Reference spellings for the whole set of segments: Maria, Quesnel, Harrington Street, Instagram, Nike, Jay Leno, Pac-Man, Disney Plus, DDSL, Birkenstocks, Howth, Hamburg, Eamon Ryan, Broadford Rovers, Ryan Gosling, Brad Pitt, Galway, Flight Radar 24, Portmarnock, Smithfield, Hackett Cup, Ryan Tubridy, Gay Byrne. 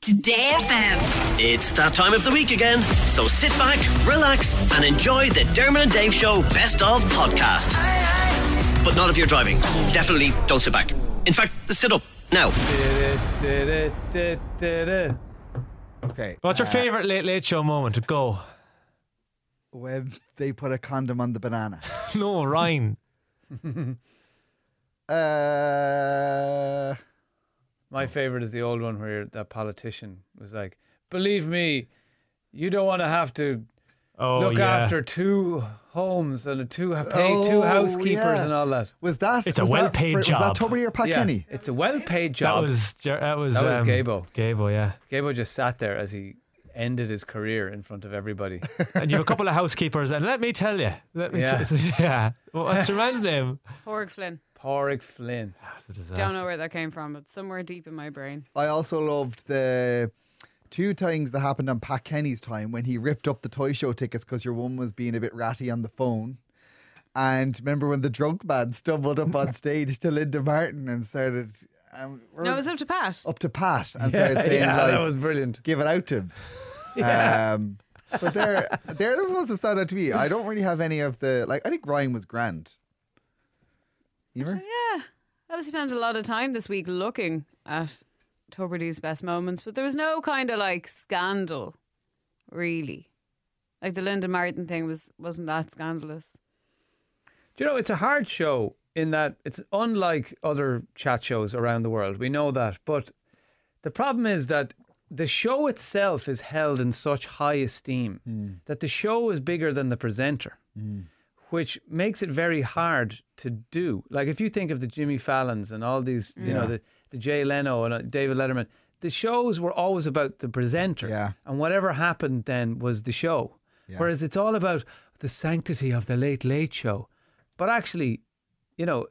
Today FM. It's that time of the week again, so sit back, relax, and enjoy the Dermot and Dave Show Best Of podcast. Aye, aye. But not if you're driving. Definitely don't sit back. In fact, sit up now. Okay. What's your favourite Late Late Show moment? Go. When they put a condom on the banana. No, Ryan. My favourite is the old one where that politician was like, believe me, you don't want to have to look after two homes and two housekeepers and all that. Was that? It's a well-paid job. Was that Tubridy or Pat Kenny? It's a well-paid job. That was Gabo. Gabo just sat there as he ended his career in front of everybody. And you have a couple of housekeepers, and let me tell you. What's your man's name? Porg Flynn. Porg Flynn. Don't know where that came from, but somewhere deep in my brain. I also loved the two things that happened on Pat Kenny's time when he ripped up the toy show tickets because your woman was being a bit ratty on the phone. And remember when the drunk man stumbled up on stage to Linda Martin and started... it was up to Pat. Up to Pat. And started saying, that was brilliant. Give it out to him. So they're the ones that stand out to me. I don't really have any of the... I think Ryan was grand. You were? Yeah. I spent a lot of time this week looking at Tubridy's best moments, but there was no kind of scandal, really. The Linda Martin thing wasn't that scandalous. Do you know, it's a hard show in that it's unlike other chat shows around the world. We know that, but the problem is that the show itself is held in such high esteem that the show is bigger than the presenter, which makes it very hard to do. If you think of the Jimmy Fallons and all these, you know, the Jay Leno and David Letterman, the shows were always about the presenter. Yeah. And whatever happened then was the show. Yeah. Whereas it's all about the sanctity of the Late Late Show. But actually, you know,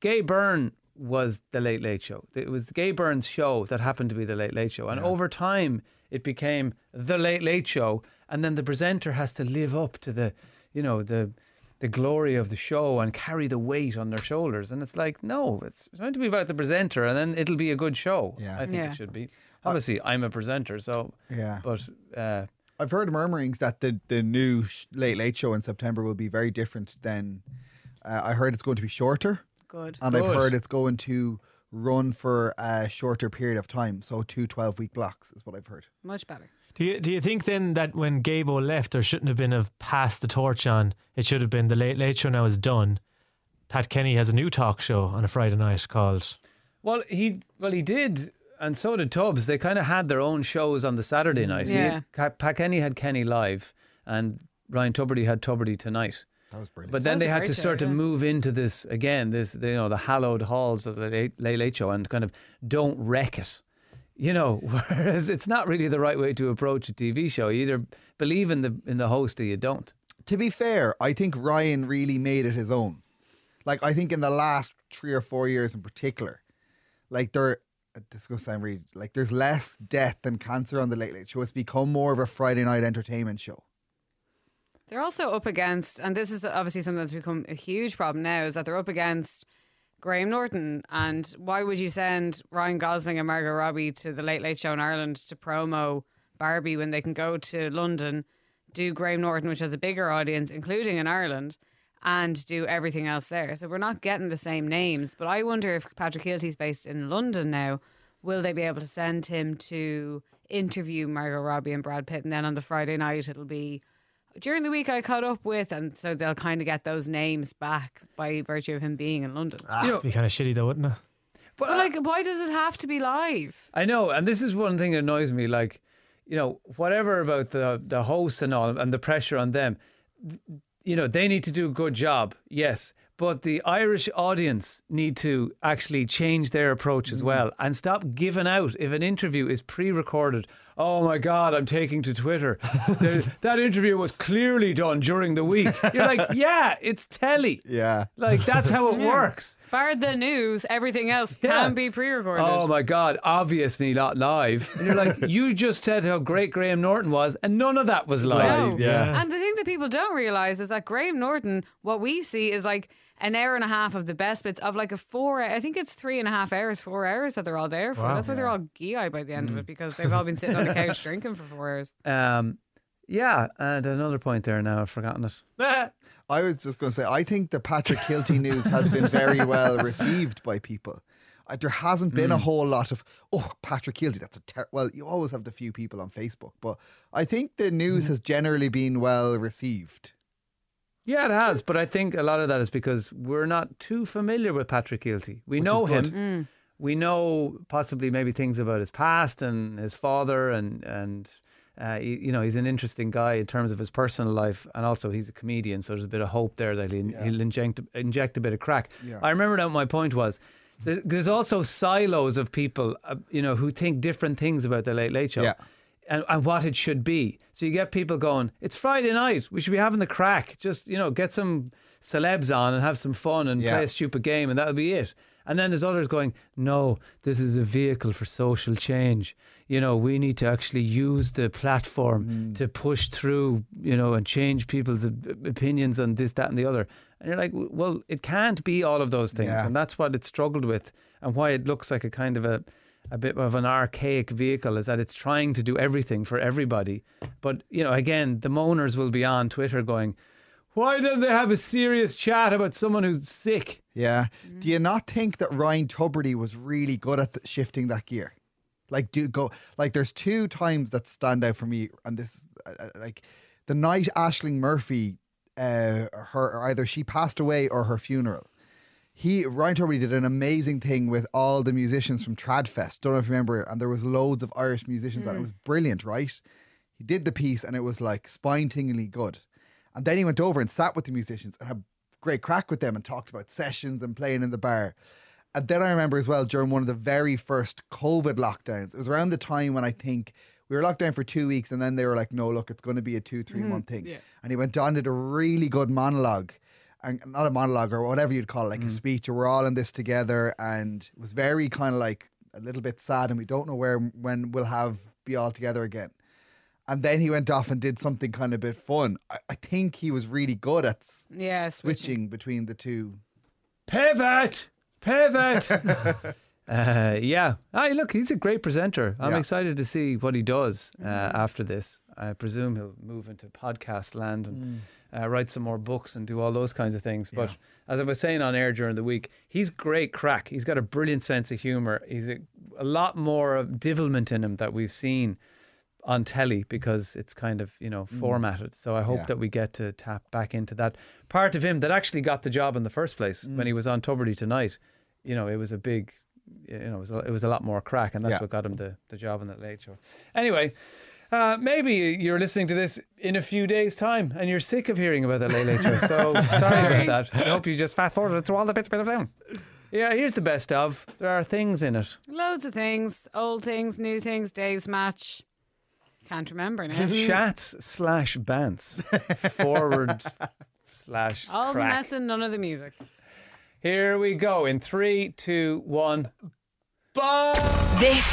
Gay Byrne was the Late Late Show. It was Gay Byrne's show that happened to be the Late Late Show. And over time, it became the Late Late Show. And then the presenter has to live up to the glory of the show and carry the weight on their shoulders. And it's no, it's meant to be about the presenter, and then it'll be a good show. Yeah. I think it should be. Obviously, I'm a presenter, so... Yeah. But... I've heard murmurings that the new Late Late Show in September will be very different than... I heard it's going to be shorter. Good. And I've heard it's going to run for a shorter period of time, so 2 12-week blocks is what I've heard. Much better. Do you think then that when Gabo left, there shouldn't have been a pass the torch on? It should have been the Late Late Show now is done. Pat Kenny has a new talk show on a Friday night called... Well, he did, and so did Tubbs. They kind of had their own shows on the Saturday night. Yeah. Pat Kenny had Kenny Live, and Ryan Tubridy had Tubridy Tonight. That was brilliant. But then they had to sort of move into this again, the hallowed halls of the Late Late Show, and kind of don't wreck it. You know, whereas it's not really the right way to approach a TV show. You either believe in the host or you don't. To be fair, I think Ryan really made it his own. I think in the last 3 or 4 years in particular, this is going to sound really, there's less death and cancer on the Late Late Show. It's become more of a Friday night entertainment show. They're also up against, and this is obviously something that's become a huge problem now, is that they're up against Graham Norton, and why would you send Ryan Gosling and Margot Robbie to the Late Late Show in Ireland to promo Barbie when they can go to London, do Graham Norton, which has a bigger audience, including in Ireland, and do everything else there? So we're not getting the same names, but I wonder if Patrick Kielty is based in London now, will they be able to send him to interview Margot Robbie and Brad Pitt, and then on the Friday night it'll be... During the week I caught up with, and so they'll kind of get those names back by virtue of him being in London. It'd be kind of shitty though, wouldn't it? But why does it have to be live? I know, and this is one thing that annoys me, whatever about the hosts and all, and the pressure on them. You know, they need to do a good job, yes, but the Irish audience need to actually change their approach as well and stop giving out if an interview is pre-recorded. Oh my God, I'm taking to Twitter. That interview was clearly done during the week. You're it's telly. Yeah. That's how it works. Bar the news, everything else can be pre-recorded. Oh my God, obviously not live. And you're you just said how great Graham Norton was, and none of that was live. No. Yeah. And the thing that people don't realise is that Graham Norton, what we see is an hour and a half of the best bits of like a 4 hour, I think it's 3.5 hours, 4 hours that they're all there for. Wow, that's why they're all gee-eyed by the end of it, because they've all been sitting on the couch drinking for 4 hours. Yeah, and another point there now, I've forgotten it. I was just going to say, I think the Patrick Kielty news has been very well received by people. There hasn't been a whole lot of, oh, Patrick Kielty, that's a well, you always have the few people on Facebook, but I think the news has generally been well received. Yeah, it has, but I think a lot of that is because we're not too familiar with Patrick Kielty. We know him. We know possibly maybe things about his past and his father and you know, he's an interesting guy in terms of his personal life, and also he's a comedian, so there's a bit of hope there that he'll inject a bit of crack. I remember now what my point was. There's also silos of people, you know, who think different things about the Late Late Show and what it should be. So you get people going, it's Friday night, we should be having the crack. Just, you know, get some celebs on and have some fun and play a stupid game, and that'll be it. And then there's others going, no, this is a vehicle for social change. You know, we need to actually use the platform to push through, you know, and change people's opinions on this, that and the other. And you're like, well, it can't be all of those things. And that's what it struggled with, and why it looks like a kind of a bit of an archaic vehicle, is that it's trying to do everything for everybody. But, you know, again, the moaners will be on Twitter going, why don't they have a serious chat about someone who's sick? Yeah. Do you not think that Ryan Tubridy was really good at shifting that gear? Like, there's two times that stand out for me, and this is like the night Aisling Murphy, either she passed away or her funeral. Ryan Tubridy did an amazing thing with all the musicians from Tradfest. Don't know if you remember, and there was loads of Irish musicians, and it was brilliant, right? He did the piece, and it was like spine-tinglingly good. And then he went over and sat with the musicians and had great crack with them and talked about sessions and playing in the bar. And then I remember as well, during one of the very first COVID lockdowns, it was around the time when I think we were locked down for 2 weeks, and then they were like, no, look, it's going to be a 2-3 month thing. Yeah. And he went on and did a really good monologue, and not a monologue or whatever you'd call it, like a speech, or we're all in this together, and it was very kind of like a little bit sad, and we don't know when we'll be all together again. And then he went off and did something kind of a bit fun. I think he was really good at switching between the two. Pivot. Yeah. Hey, look, he's a great presenter. I'm excited to see what he does after this. I presume he'll move into podcast land and write some more books and do all those kinds of things. But as I was saying on air during the week, he's great crack. He's got a brilliant sense of humour. He's a lot more of divilment in him that we've seen on telly, because it's kind of, you know, formatted. So I hope that we get to tap back into that part of him that actually got the job in the first place. When he was on Tubridy Tonight, you know, it was a big, you know, it was a lot more crack, and that's what got him the job on that Late Show. Anyway, maybe you're listening to this in a few days' time and you're sick of hearing about the Late Late Show. So sorry about that. I hope you just fast forward through all the bits of down. Yeah, here's the best of. There are things in it. Loads of things. Old things, new things, Dave's match. Can't remember now. Shats/bants. Forward/. All the mess and none of the music. Here we go in 3, 2, 1. Bye. This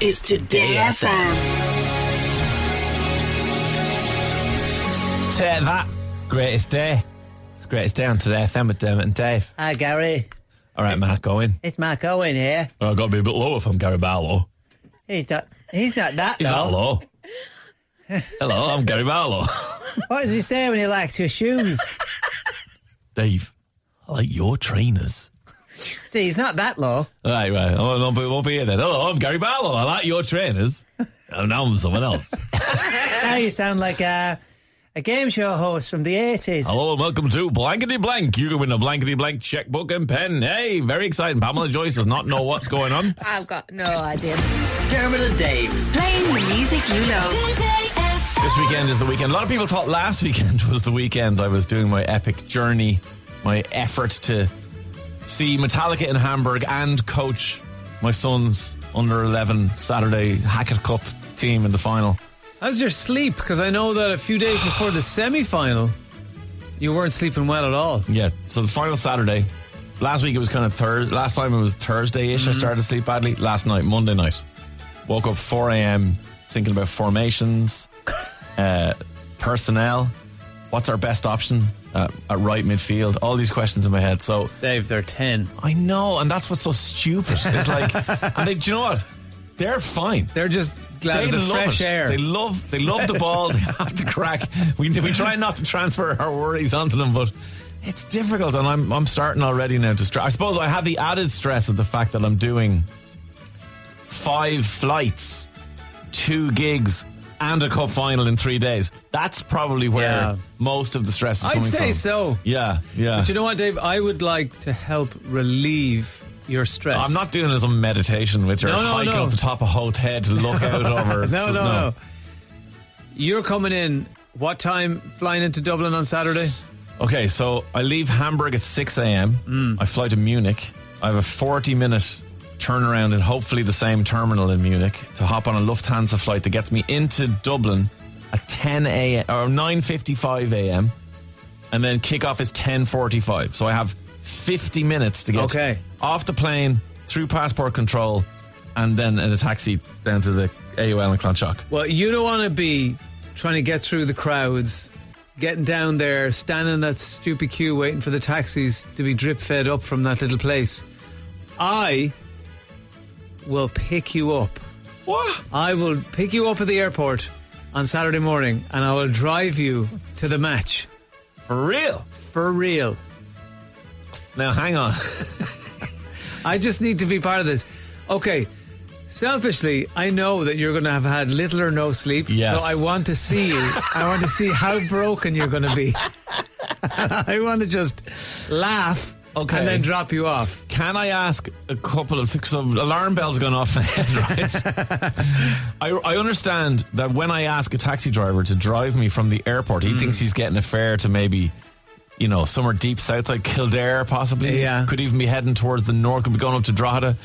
is Today FM. Take that. Greatest day. It's the greatest day on Today FM with Dermot and Dave. Hi, Gary. All right, Mark Owen. It's Mark Owen here. Well, I've got to be a bit lower from Gary Barlow. He's not that low. He's not low. Hello, I'm Gary Barlow. What does he say when he likes your shoes? Dave, I like your trainers. See, he's not that low. Right. I won't be here then. Hello, I'm Gary Barlow. I like your trainers. Now I'm someone else. Now you sound like a game show host from the 80s. Hello and welcome to Blankety Blank. You can win a Blankety Blank checkbook and pen. Hey, very exciting. Pamela Joyce does not know what's going on. I've got no idea. Dermot and Dave, playing the music you know. This weekend is the weekend. A lot of people thought last weekend was the weekend. I was doing my epic journey, my effort to see Metallica in Hamburg and coach my son's under 11 Saturday Hackett Cup team in the final. How's your sleep? Because I know that a few days before the semi-final, you weren't sleeping well at all. Yeah, so the final Saturday. Last week it was kind of last time it was Thursday-ish. I started to sleep badly. Last night, Monday night, woke up 4 a.m. thinking about formations, personnel, what's our best option, at right midfield? All these questions in my head. So Dave, they're 10. I know, and that's what's so stupid. It's like, and they, do you know what? They're fine. They're just glad of the fresh air. They love the ball. They have to crack. We try not to transfer our worries onto them, but it's difficult, and I'm starting already now to stress. I suppose I have the added stress of the fact that I'm doing 5 flights, 2 gigs, and a cup final in 3 days. That's probably where most of the stress is coming from. I'd say so. Yeah, yeah. But you know what, Dave? I would like to help relieve your stress. I'm not doing it as a meditation with your hiking up the top of Howth Head to look out over. No. You're coming in, what time flying into Dublin on Saturday? Okay, so I leave Hamburg at 6 a.m. I fly to Munich. I have a 40-minute turnaround in hopefully the same terminal in Munich to hop on a Lufthansa flight that gets me into Dublin at 10 a.m. or 9:55 a.m. and then kickoff is 10:45. So I have 50 minutes to get off the plane, through passport control, and then in a taxi down to the AUL in Clonshaugh. Well, you don't want to be trying to get through the crowds, getting down there, standing in that stupid queue waiting for the taxis to be drip fed up from that little place. I will pick you up. What? I will pick you up at the airport on Saturday morning, and I will drive you to the match. For real? For real. Now hang on. I just need to be part of this. Okay, selfishly, I know that you're going to have had little or no sleep. Yes. So I want to see you. I want to see how broken you're going to be. I want to just laugh. Okay. And then drop you off. Can I ask a couple of things? Some alarm bells going off in my head, right? I understand that when I ask a taxi driver to drive me from the airport, he thinks he's getting a fare to maybe, you know, somewhere deep south, like Kildare possibly. Yeah. Could even be heading towards the north, could be going up to Drogheda.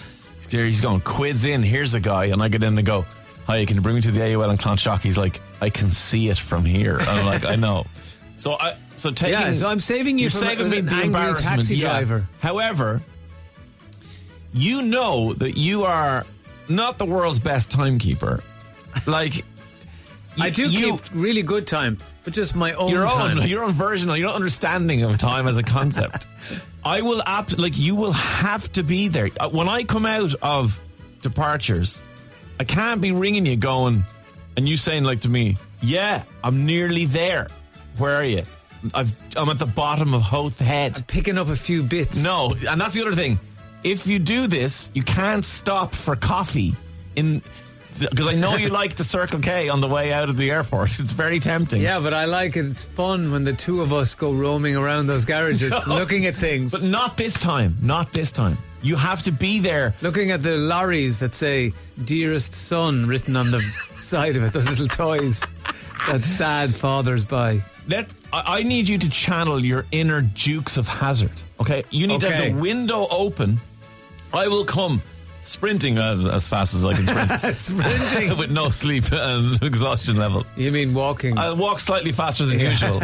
He's going, quids in, here's a guy. And I get in and go, hi, can you bring me to the AUL in Clonshaugh? He's like, I can see it from here. And I'm like, I know. So I'm saving you from an angry taxi driver. However, you know that you are not the world's best timekeeper. Like, I keep really good time, but just my own time. Your own version, your own understanding of time as a concept. I will you will have to be there. When I come out of departures, I can't be ringing you going, and you saying like to me, yeah, I'm nearly there. Where are you? I'm at the bottom of Howth Head. I'm picking up a few bits. No, and that's the other thing. If you do this, you can't stop for coffee because I know you like the Circle K on the way out of the airport. It's very tempting. Yeah, but I like it. It's fun when the two of us go roaming around those garages looking at things. But not this time. Not this time. You have to be there. Looking at the lorries that say, Dearest Son, written on the side of it. Those little toys that sad fathers buy. I need you to channel your inner Dukes of Hazzard. Okay, you need to have the window open. I will come sprinting as fast as I can sprint, sprinting with no sleep and exhaustion levels. You mean walking? I'll walk slightly faster than usual,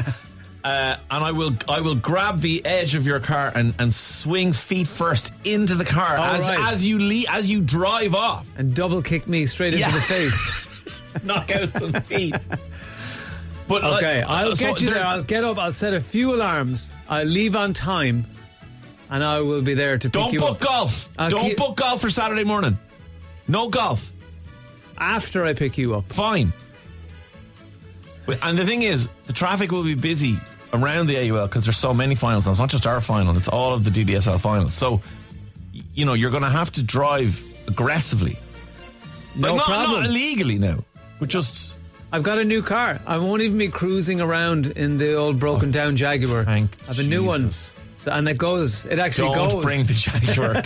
and I will grab the edge of your car and swing feet first into the car as you drive off, and double kick me straight into the face, knock out some teeth. But I'll get you there. I'll get up. I'll set a few alarms. I'll leave on time, and I will be there to pick you up. Don't book golf. Don't book golf for Saturday morning. No golf. After I pick you up. Fine. And the thing is, the traffic will be busy around the AUL because there's so many finals. And it's not just our final. It's all of the DDSL finals. So, you know, you're going to have to drive aggressively. No problem. Not illegally now, but just... I've got a new car. I won't even be cruising around in the old broken down Jaguar. Thank I have a new Jesus. One. So, and it goes. It actually Don't goes. Don't bring the Jaguar.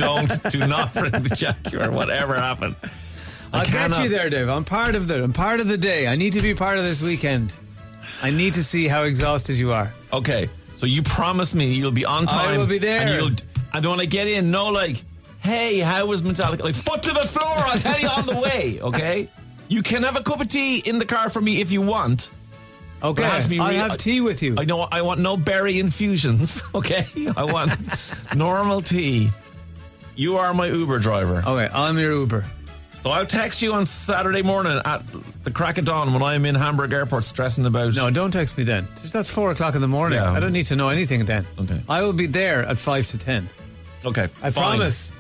Do not bring the Jaguar. Whatever happened. I'll get you there, Dave. I'm part of the day. I need to be part of this weekend. I need to see how exhausted you are. Okay. So you promise me you'll be on time. I will be there. And when I get in, hey, how was Metallica? Foot to the floor. I'll tell you on the way. Okay. You can have a cup of tea in the car for me if you want. Okay, I'll have tea with you. I know I want no berry infusions. Okay, I want normal tea. You are my Uber driver. Okay, I'm your Uber. So I'll text you on Saturday morning at the crack of dawn when I'm in Hamburg airport stressing about... No, don't text me then. That's 4 o'clock in the morning. Yeah. I don't need to know anything then. Okay. I will be there at 5 to 10. Okay. I promise.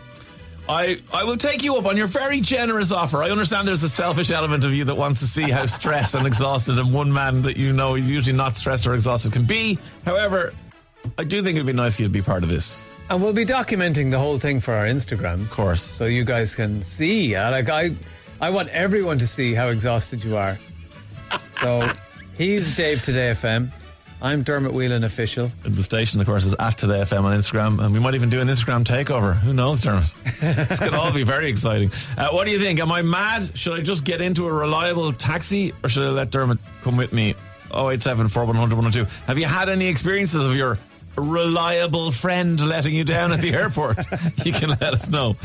I will take you up on your very generous offer. I understand there's a selfish element of you that wants to see how stressed and exhausted and one man that you know is usually not stressed or exhausted can be. However, I do think it would be nice for you to be part of this. And we'll be documenting the whole thing for our Instagrams. Of course. So you guys can see. I want everyone to see how exhausted you are. So he's Dave Today FM. I'm Dermot Whelan Official. The station, of course, is at Today FM on Instagram, and we might even do an Instagram takeover. Who knows, Dermot? This could all be very exciting. What do you think? Am I mad? Should I just get into a reliable taxi, or should I let Dermot come with me? 087-4100-102. Have you had any experiences of your reliable friend letting you down at the airport? You can let us know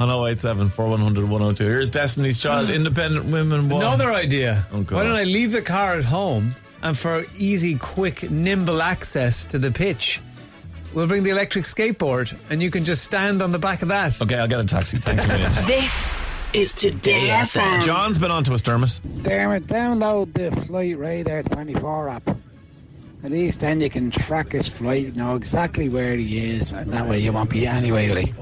on 087-4100-102. Here's Destiny's Child, Independent Women. One. Another idea. Oh, why don't I leave the car at home? And for easy, quick, nimble access to the pitch, we'll bring the electric skateboard and you can just stand on the back of that. Okay, I'll get a taxi. Thanks a million. This is Today FM. John's been on to us, Dermot. Dermot, download the Flight Radar 24 app. At least then you can track his flight, know exactly where he is, and that way you won't be anyway, will he?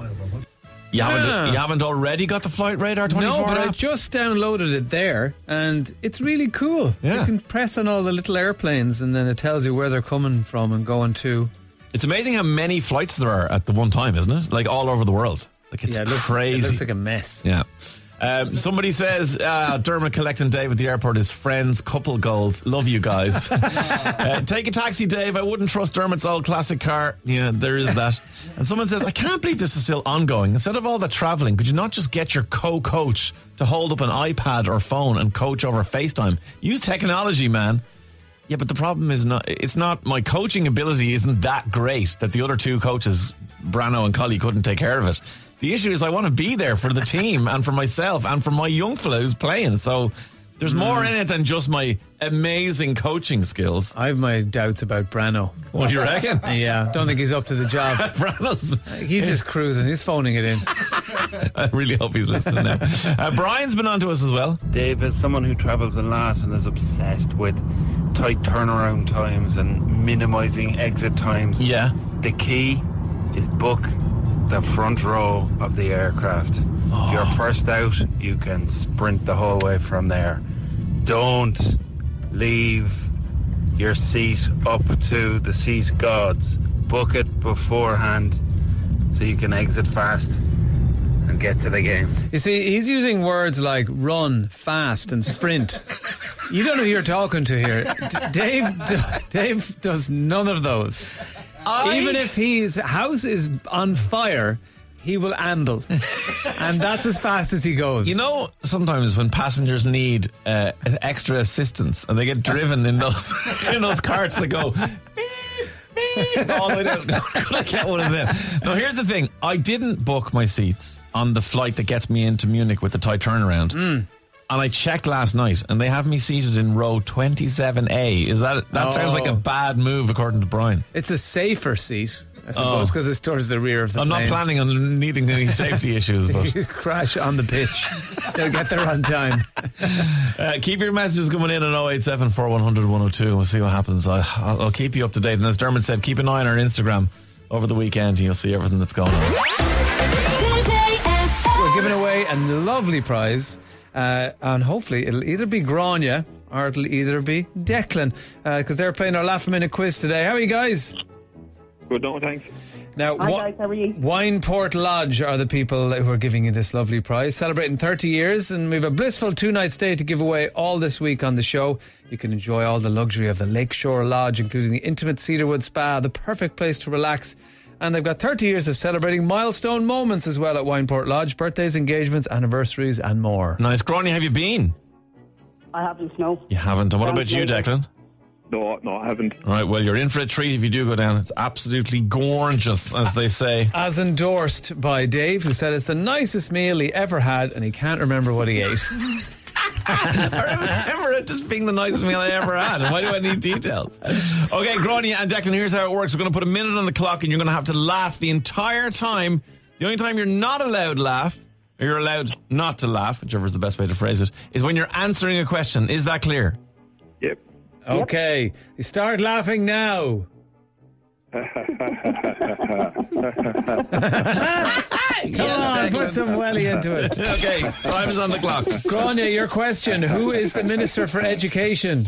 You haven't already got the Flight Radar 24 app? No, but I just downloaded it there, and it's really cool. Yeah. You can press on all the little airplanes, and then it tells you where they're coming from and going to. It's amazing how many flights there are at the one time, isn't it? Like all over the world. Like it's crazy. It looks like a mess. Yeah. Somebody says Dermot collecting Dave at the airport is friends, couple goals. Love you guys. Take a taxi, Dave. I wouldn't trust Dermot's old classic car. Yeah, there is that. And someone says, I can't believe this is still ongoing. Instead of all the travelling, could you not just get your co-coach to hold up an iPad or phone and coach over FaceTime? Use technology, man. Yeah, but the problem is it's not my coaching ability isn't that great that the other two coaches, Brano and Collie, couldn't take care of it. The issue is I want to be there for the team and for myself and for my young fella who's playing. So there's more in it than just my amazing coaching skills. I have my doubts about Brano. What do you reckon? Yeah, don't think he's up to the job. He's just cruising. He's phoning it in. I really hope he's listening now. Brian's been on to us as well. Dave, as someone who travels a lot and is obsessed with tight turnaround times and minimising exit times, the key is book the front row of the aircraft. You're first out, you can sprint the whole way from there. Don't leave your seat up to the seat gods. Book it beforehand so you can exit fast and get to the game. You see, he's using words like run, fast and sprint. You don't know who you're talking to here. Dave does none of those. Even if his house is on fire, he will amble. And that's as fast as he goes. You know, sometimes when passengers need extra assistance and they get driven in those in those carts that go all the way down. Could I get one of them? No, here's the thing. I didn't book my seats on the flight that gets me into Munich with the tight turnaround. And I checked last night, and they have me seated in row 27A. Is that sounds like a bad move, according to Brian? It's a safer seat, I suppose, because it's towards the rear of the plane. I'm not planning on needing any safety issues, but you crash on the pitch. They'll get there on time. Keep your messages coming in at 087-4100-102. We'll see what happens. I'll keep you up to date. And as Dermot said, keep an eye on our Instagram over the weekend, and you'll see everything that's going on. We're giving away a lovely prize. And hopefully it'll either be Grania or it'll either be Declan, because they're playing our Laugh a Minute quiz today. How are you guys? Good, no thanks. Now, hi guys, how are you? Wineport Lodge are the people who are giving you this lovely prize, celebrating 30 years, and we have a blissful 2-night stay to give away all this week on the show. You can enjoy all the luxury of the Lakeshore Lodge, including the intimate Cedarwood Spa, the perfect place to relax. And they've got 30 years of celebrating milestone moments as well at Wineport Lodge. Birthdays, engagements, anniversaries and more. Nice. Gráinne, have you been? I haven't, no. You haven't. And what about you, Declan? No, I haven't. All right, well, you're in for a treat if you do go down. It's absolutely gorgeous, as they say. As endorsed by Dave, who said it's the nicest meal he ever had and he can't remember what he ate. I remember it just being the nicest meal I ever had. Why do I need details? Okay, Grania and Declan, here's how it works. We're going to put a minute on the clock and you're going to have to laugh the entire time. The only time you're not allowed laugh you're allowed not to laugh, whichever is the best way to phrase it, is when you're answering a question. Is that clear? Yep. Okay. Yep. Start laughing now. Come on, put some welly into it. Okay, time is on the clock. Grania, your question. Who is the Minister for Education?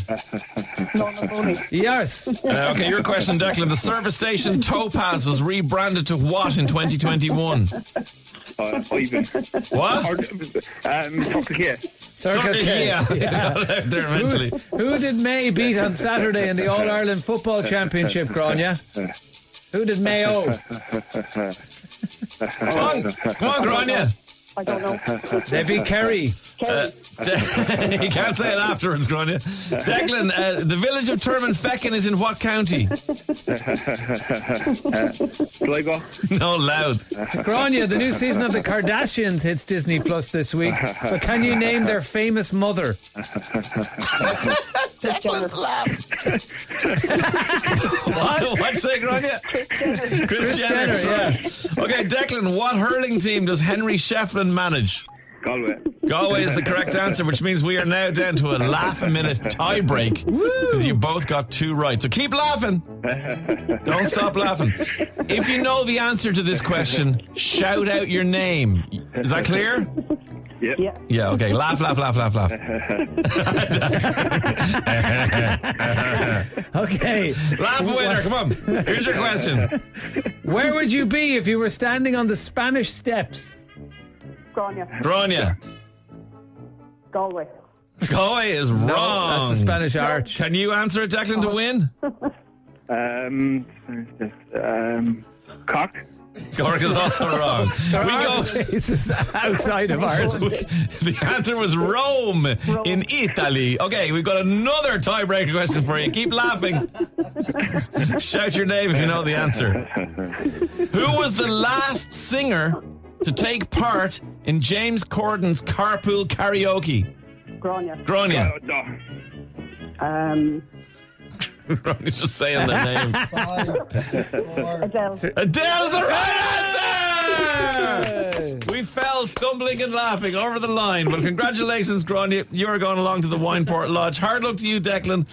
Yes. Okay, your question, Declan. The service station Topaz was rebranded to what in 2021? Ivan. What? Circuit K. Yeah. There eventually. Who did May beat on Saturday in the All-Ireland Football Championship, Grania? Who did Mayo? Come on, Grania. I don't know. They beat Kerry. You can't say it afterwards, Grania. Declan, the village of Termonfeckin is in what county? Sligo. No, Louth. Grania, the new season of The Kardashians hits Disney Plus this week, but can you name their famous mother? Declan's laugh. What'd you say, Grania? Chris Jenner, right. Okay, Declan, what hurling team does Henry Shefflin manage? Galway. Galway is the correct answer, which means we are now down to a laugh-a-minute tie break because you both got two right. So keep laughing. Don't stop laughing. If you know the answer to this question, shout out your name. Is that clear? Yeah. Yeah, okay. Laugh. Okay. Laugh winner, come on. Here's your question. Where would you be if you were standing on the Spanish steps? Grania. Galway. Galway is wrong. No, that's the Spanish Arch. Can you answer it, Declan, to win? Cork. Cork is also wrong. This is outside of Ireland. The answer was Rome in Italy. Okay, we've got another tiebreaker question for you. Keep laughing. Shout your name if you know the answer. Who was the last singer to take part in James Corden's Carpool Karaoke? Grania. Ronnie's just saying the name. Adele's the right answer. We fell stumbling and laughing over the line. Well, congratulations, Grania. You are going along to the Wineport Lodge. Hard luck to you, Declan.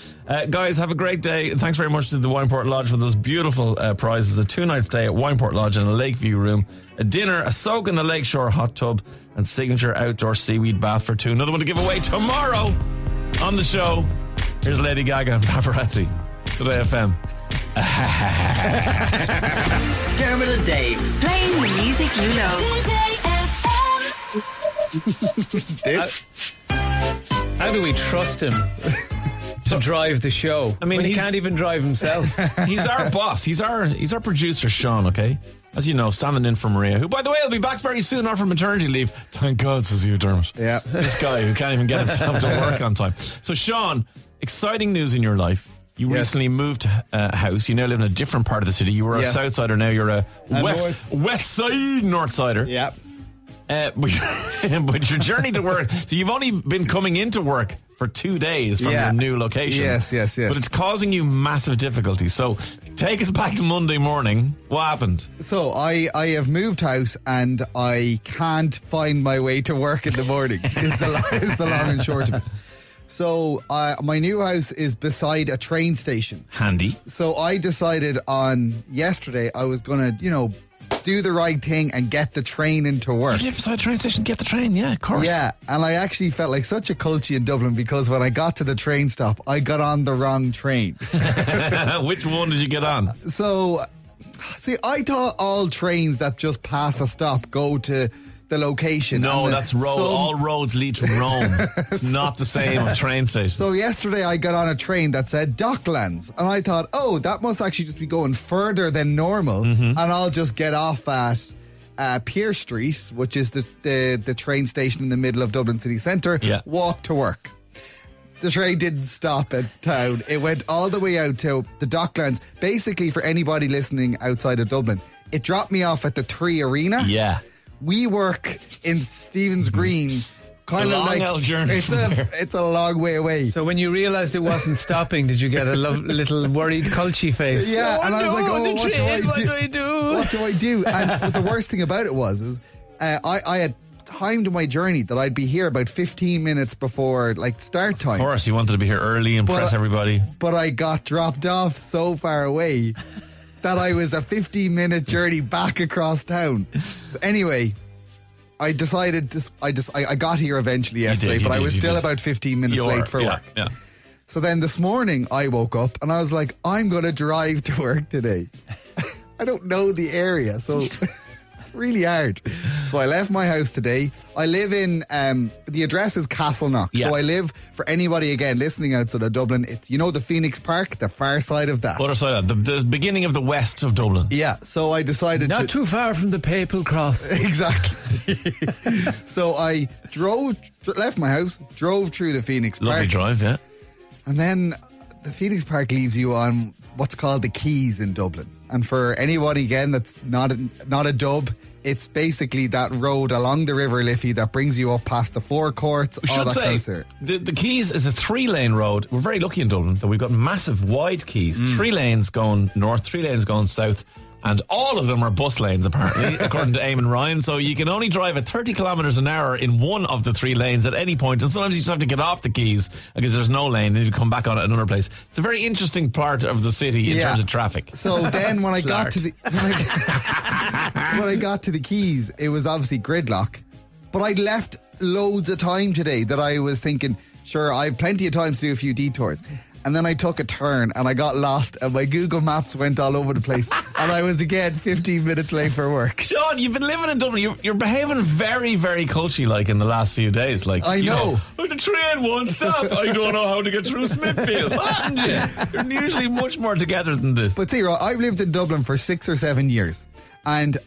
Guys, have a great day. Thanks very much to the Wineport Lodge for those beautiful prizes. A 2-night stay at Wineport Lodge in a Lakeview room, a dinner, a soak in the Lakeshore hot tub, and signature outdoor seaweed bath for two. Another one to give away tomorrow on the show. Here's Lady Gaga and Paparazzi. Today FM. Dermot and Dave, playing the music you love. Today FM. This? How do we trust him to drive the show? I mean, when he can't even drive himself. He's our boss. He's our producer, Sean. Okay. As you know, standing in for Maria, who, by the way, will be back very soon off her maternity leave. Thank God, says you, Dermot. Yeah. This guy who can't even get himself to work on time. So, Sean, exciting news in your life. You recently moved house. You now live in a different part of the city. You were a Southsider, now you're a Northsider. Yep. But your journey to work, so you've only been coming into work for 2 days from your new location. Yes. But it's causing you massive difficulties. So take us back to Monday morning. What happened? So I have moved house and I can't find my way to work in the mornings is the long and short of it. So my new house is beside a train station. Handy. So I decided on yesterday I was going to, do the right thing and get the train into work. You live beside a train station, get the train, yeah, of course. Yeah, and I actually felt like such a culture in Dublin because when I got to the train stop, I got on the wrong train. Which one did you get on? So, see, I thought all trains that just pass a stop go to the location. No, that's Rome. All roads lead to Rome. It's not the same on train stations. So yesterday I got on a train that said Docklands and I thought, oh, that must actually just be going further than normal and I'll just get off at Pier Street, which is the train station in the middle of Dublin city centre, walk to work. The train didn't stop at town. It went all the way out to the Docklands. Basically, for anybody listening outside of Dublin, it dropped me off at the Three Arena. Yeah. We work in Stephen's Green. It's a long way away. So when you realised it wasn't stopping, did you get a little worried culchy face? Yeah, oh, and I was like, what do I do? What do I do? And the worst thing about it was I had timed my journey that I'd be here about 15 minutes before like start time. Of course, you wanted to be here early and impress everybody. But I got dropped off so far away that I was a 15-minute journey back across town. So anyway, I decided to, I got here eventually yesterday, but I was still about 15 minutes late for work. Yeah. So then this morning I woke up and I was like, I'm going to drive to work today. I don't know the area, so it's really hard. So I left my house today. I live in, the address is Castleknock. Yeah. So I live, for anybody again listening outside of Dublin, it's, you know, the Phoenix Park, the far side of that. Other side of that, the beginning of the west of Dublin. Yeah, so I decided not too far from the Papal Cross. Exactly. So I left my house, drove through the Phoenix Park. Lovely drive, yeah. And then the Phoenix Park leaves you on what's called the Quays in Dublin. And for anybody, again, that's not a dub, it's basically that road along the River Liffey that brings you up past the forecourts. We all should that say, the Quays is a 3-lane road. We're very lucky in Dublin that we've got massive wide quays. 3 lanes going north, 3 lanes going south. And all of them are bus lanes, apparently, according to Eamon Ryan. So you can only drive at 30 kilometres an hour in one of the 3 lanes at any point. And sometimes you just have to get off the quays because there's no lane and you come back on at another place. It's a very interesting part of the city in terms of traffic. So then when I got to the when I got to the quays, it was obviously gridlock. But I'd left loads of time today that I was thinking, sure, I have plenty of time to do a few detours. And then I took a turn and I got lost and my Google Maps went all over the place and I was again 15 minutes late for work. Sean, you've been living in Dublin. You're behaving very, very culty-like in the last few days. Like I know, the train won't stop. I don't know how to get through Smithfield. You're usually much more together than this. But see, Rob, I've lived in Dublin for 6 or 7 years and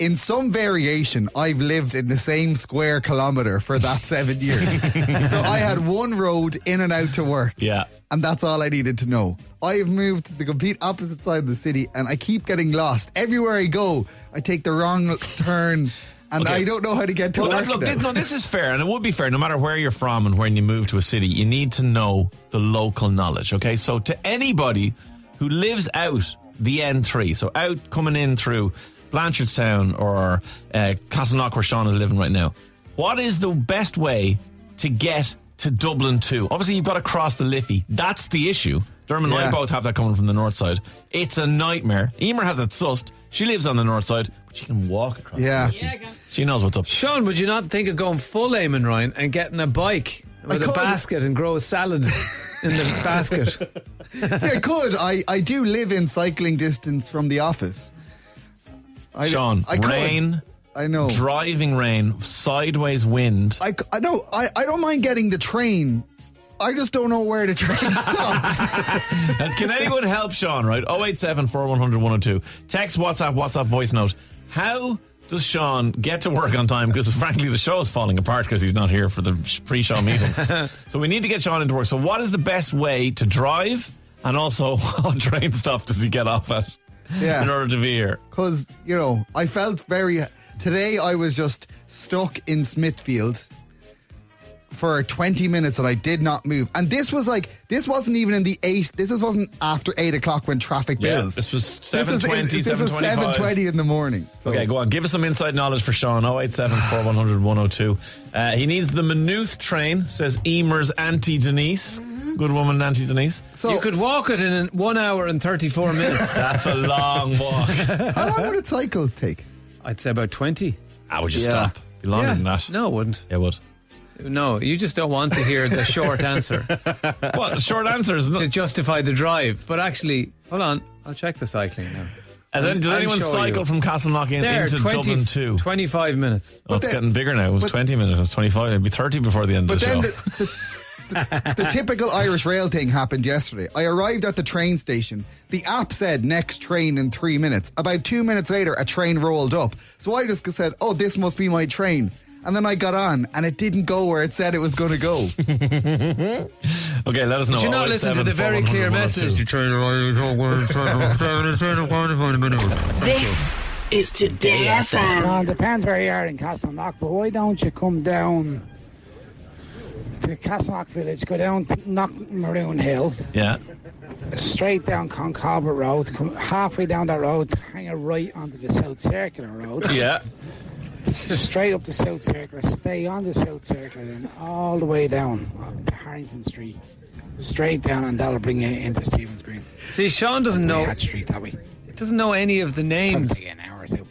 in some variation, I've lived in the same square kilometre for that 7 years. So I had one road in and out to work. Yeah. And that's all I needed to know. I have moved to the complete opposite side of the city and I keep getting lost. Everywhere I go, I take the wrong turn. And I don't know how to get to work. Look, this is fair, and it would be fair no matter where you're from and when you move to a city. You need to know the local knowledge, okay? So to anybody who lives out the N3, so out coming in through Blanchardstown or Castleknock, where Sean is living right now, what is the best way to get to Dublin 2? Obviously, you've got to cross the Liffey. That's the issue. Dermot and I both have that coming from the north side. It's a nightmare. Emer has it sussed. She lives on the north side, but she can walk across the Liffey. She knows what's up. Sean, would you not think of going full Eamon Ryan and getting a bike with a basket and grow a salad in the basket? See, I could. I do live in cycling distance from the office. Sean, rain, I know, driving rain, sideways wind. I know. I don't mind getting the train. I just don't know where the train stops. Can anyone help Sean? Right, 087-4100-102. Text, WhatsApp, voice note. How does Sean get to work on time? Because frankly, the show is falling apart because he's not here for the pre-show meetings. So we need to get Sean into work. So what is the best way to drive? And also, what train stop does he get off at? Yeah. In order to be here. Because, you know, I felt very... Today I was just stuck in Smithfield for 20 minutes and I did not move. And this was like... This wasn't even in the 8... This wasn't after 8 o'clock when traffic builds. This was 7.20, 7.25. 7.20 in the morning. So. Okay, go on. Give us some inside knowledge for Sean. 087-4100-102. He needs the Maynooth train, says Emer's Auntie Denise. Good woman, Auntie Denise. So, you could walk it in 1 hour and 34 minutes. That's a long walk. How long would a cycle take? I'd say about 20. Would you stop? Be longer than that. No, it wouldn't. It would. No, you just don't want to hear the short answer. Well, the short answer is to justify the drive. But actually, hold on, I'll check the cycling now. And then, does anyone cycle from Castleknock into Dublin 2? 25 minutes. Well, it's getting bigger now. It was 20 minutes. It was 25. It'd be 30 before the end of the show. The typical Irish Rail thing happened yesterday. I arrived at the train station. The app said next train in 3 minutes. About 2 minutes later, a train rolled up. So I just said, oh, this must be my train. And then I got on and it didn't go where it said it was going to go. Okay, let us know. Did you not listen to the very clear message? This is Today FM. Well, it depends where you are in Castleknock, but why don't you come down to Castleknock Village, go down Knock Maroon Hill, straight down Concobar Road, come halfway down that road, hang a right onto the South Circular Road, straight up the South Circular, stay on the South Circular, then all the way down to Harrington Street, straight down, and that'll bring you into Stephen's Green. See, Sean doesn't know that street that way. Doesn't know any of the names an hour or two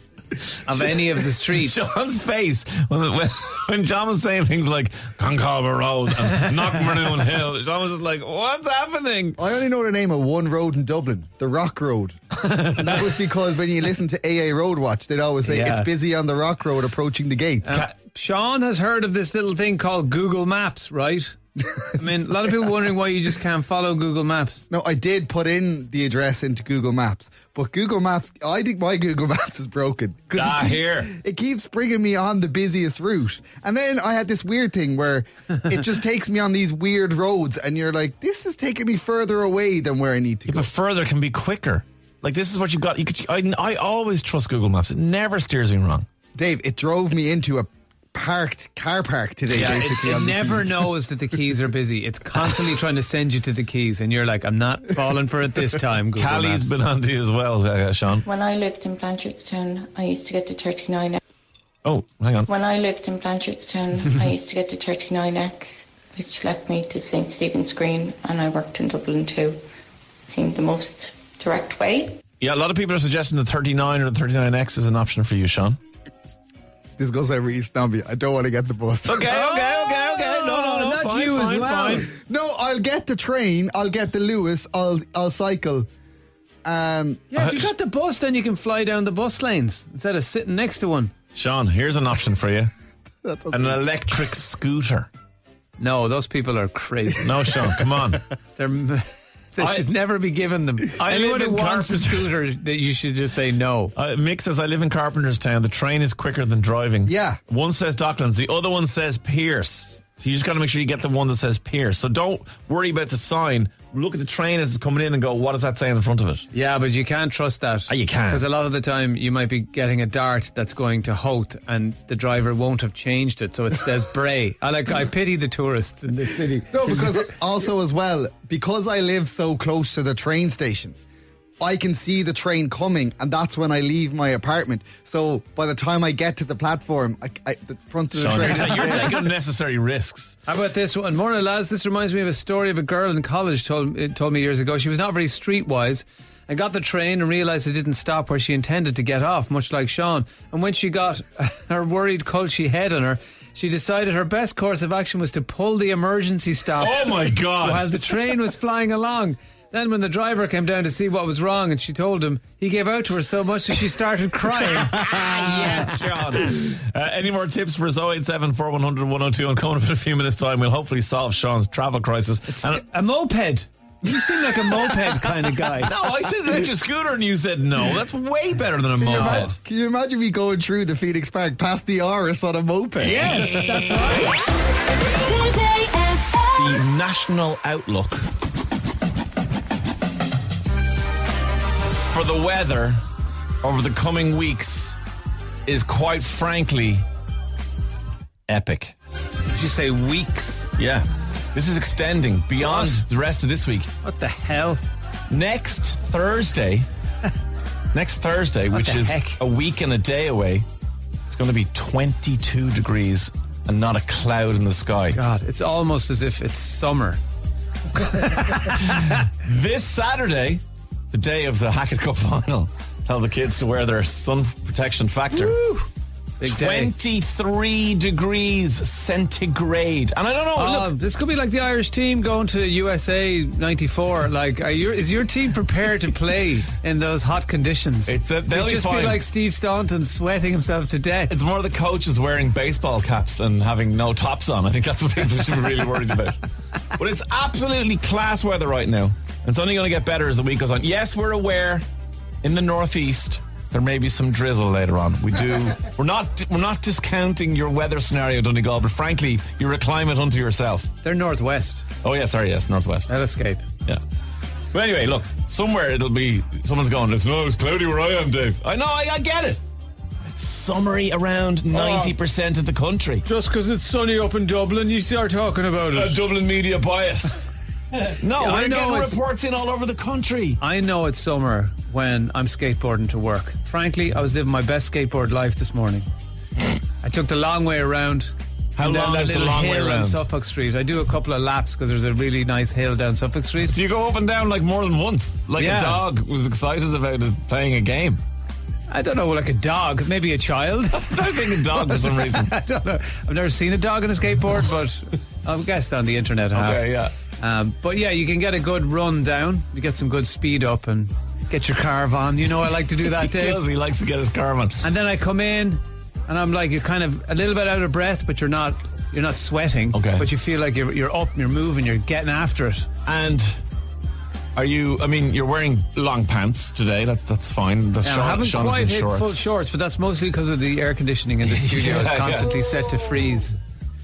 of any of the streets. Sean's face when John was saying things like Concolver Road and Knockmaroon Hill, John was just like, what's happening? I only know the name of one road in Dublin, the Rock Road. And that was because when you listen to AA Roadwatch, they'd always say it's busy on the Rock Road approaching the gates. Sean has heard of this little thing called Google Maps, right? I mean, a lot of people wondering why you just can't follow Google Maps. No, I did put in the address into Google Maps, but Google Maps, I think my Google Maps is broken. It keeps bringing me on the busiest route. And then I had this weird thing where it just takes me on these weird roads, and you're like, this is taking me further away than where I need to go. But further can be quicker. Like, this is what you've got. I always trust Google Maps. It never steers me wrong. Dave, it drove me into a car park today, basically. It never knows that the keys are busy. It's constantly trying to send you to the keys, and you're like, I'm not falling for it this time. Callie's been on to you as well, Sean. When I lived in Blanchardstown, I used to get to 39X. Oh, hang on. When I lived in Blanchardstown, I used to get to 39X, which left me to St. Stephen's Green, and I worked in Dublin too. It seemed the most direct way. Yeah, a lot of people are suggesting the 39 or the 39X is an option for you, Sean. This goes out really snobby. I don't want to get the bus. Okay. No. Not fine, you fine, as well. Fine. No, I'll get the train. I'll get the Lewis. I'll cycle. If you got the bus, then you can fly down the bus lanes instead of sitting next to one. Sean, here's an option for you. That's an electric scooter. No, those people are crazy. No, Sean, come on. They should never be given them. Anyone who wants a scooter, that you should just say no. Mick says, I live in Carpenters Town. The train is quicker than driving. Yeah. One says Docklands. The other one says Pierce. So you just got to make sure you get the one that says Pierce. So don't worry about the sign. Look at the train as it's coming in and go, what does that say in front of it? Yeah, but you can't trust that. You can't. Because a lot of the time you might be getting a dart that's going to Howth and the driver won't have changed it, so it says Bray. I pity the tourists in this city. No, because also as well, because I live so close to the train station, I can see the train coming, and that's when I leave my apartment. So by the time I get to the platform, the front of the train. You're taking unnecessary risks. How about this one? Morning, lads. This reminds me of a story of a girl in college told me years ago. She was not very streetwise and got the train and realised it didn't stop where she intended to get off, much like Sean. And when she got her worried Clonshaugh head on her, she decided her best course of action was to pull the emergency stop. Oh, my God. While the train was flying along. Then when the driver came down to see what was wrong and she told him, he gave out to her so much that she started crying. Yes, John. Any more tips for us? 087-4100-102. And coming up in a few minutes' time, we'll hopefully solve Sean's travel crisis. And a moped. You seem like a moped kind of guy. No, I said electric scooter and you said no. That's way better than a moped. Can you imagine me going through the Phoenix Park past the Oris on a moped? Yes, that's right. The National Outlook. For the weather over the coming weeks is quite frankly epic. Did you say weeks? Yeah. This is extending beyond the rest of this week. What the hell? Next Thursday, which is a week and a day away, it's going to be 22 degrees and not a cloud in the sky. God, it's almost as if it's summer. This Saturday, the day of the Hackett Cup final, tell the kids to wear their sun protection factor. Woo! Big 23 degrees centigrade. And I don't know. Look, this could be like the Irish team going to USA 94. Like, is your team prepared to play in those hot conditions? They'll just be like Steve Staunton sweating himself to death. It's more the coaches wearing baseball caps and having no tops on. I think that's what people should be really worried about. But it's absolutely class weather right now. It's only going to get better as the week goes on. Yes, we're aware in the northeast there may be some drizzle later on. We do. We're not discounting your weather scenario, Donegal, but frankly, you're a climate unto yourself. They're northwest. Oh yeah, sorry, yes, northwest. I'll escape. Yeah. But anyway, look, somewhere it'll be someone's going, it's cloudy where I am, Dave. I know, I get it. It's summery around 90% of the country. Just because it's sunny up in Dublin, you start talking about it. Dublin media bias. No, yeah, I know getting reports in all over the country. I know it's summer when I'm skateboarding to work. Frankly, I was living my best skateboard life this morning. I took the long way around. How long is the long way around? Suffolk Street. I do a couple of laps because there's a really nice hill down Suffolk Street. Do you go up and down like more than once? Like a dog was excited about playing a game. I don't know, like a dog, maybe a child. I don't think a dog for some reason. I don't know. I've never seen a dog on a skateboard, but I've guessed on the internet. Okay, yeah. But yeah, you can get a good run down. You get some good speed up and get your carve on. You know I like to do that, Dave. He does. He likes to get his carve on. And then I come in and I'm like, you're kind of a little bit out of breath, but you're not sweating. Okay. But you feel like you're up and you're moving, you're getting after it. And... you're wearing long pants today. That's fine. That's Sean, I haven't Sean quite hit shorts. Full shorts, but that's mostly because of the air conditioning in the studio. It's constantly set to freeze.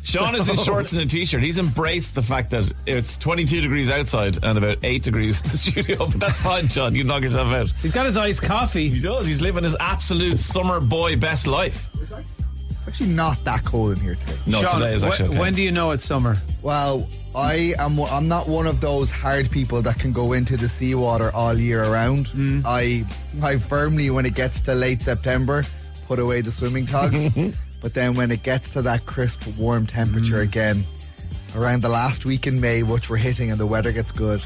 Sean is in shorts and a t-shirt. He's embraced the fact that it's 22 degrees outside and about 8 degrees in the studio. But that's fine, Sean. You knock yourself out. He's got his iced coffee. He does. He's living his absolute summer boy best life. It's actually not that cold in here today. No, Sean, today is actually okay. When do you know it's summer? Well, I'm not one of those hard people that can go into the seawater all year around. I firmly, when it gets to late September, put away the swimming togs. But then when it gets to that crisp, warm temperature again, around the last week in May, which we're hitting and the weather gets good,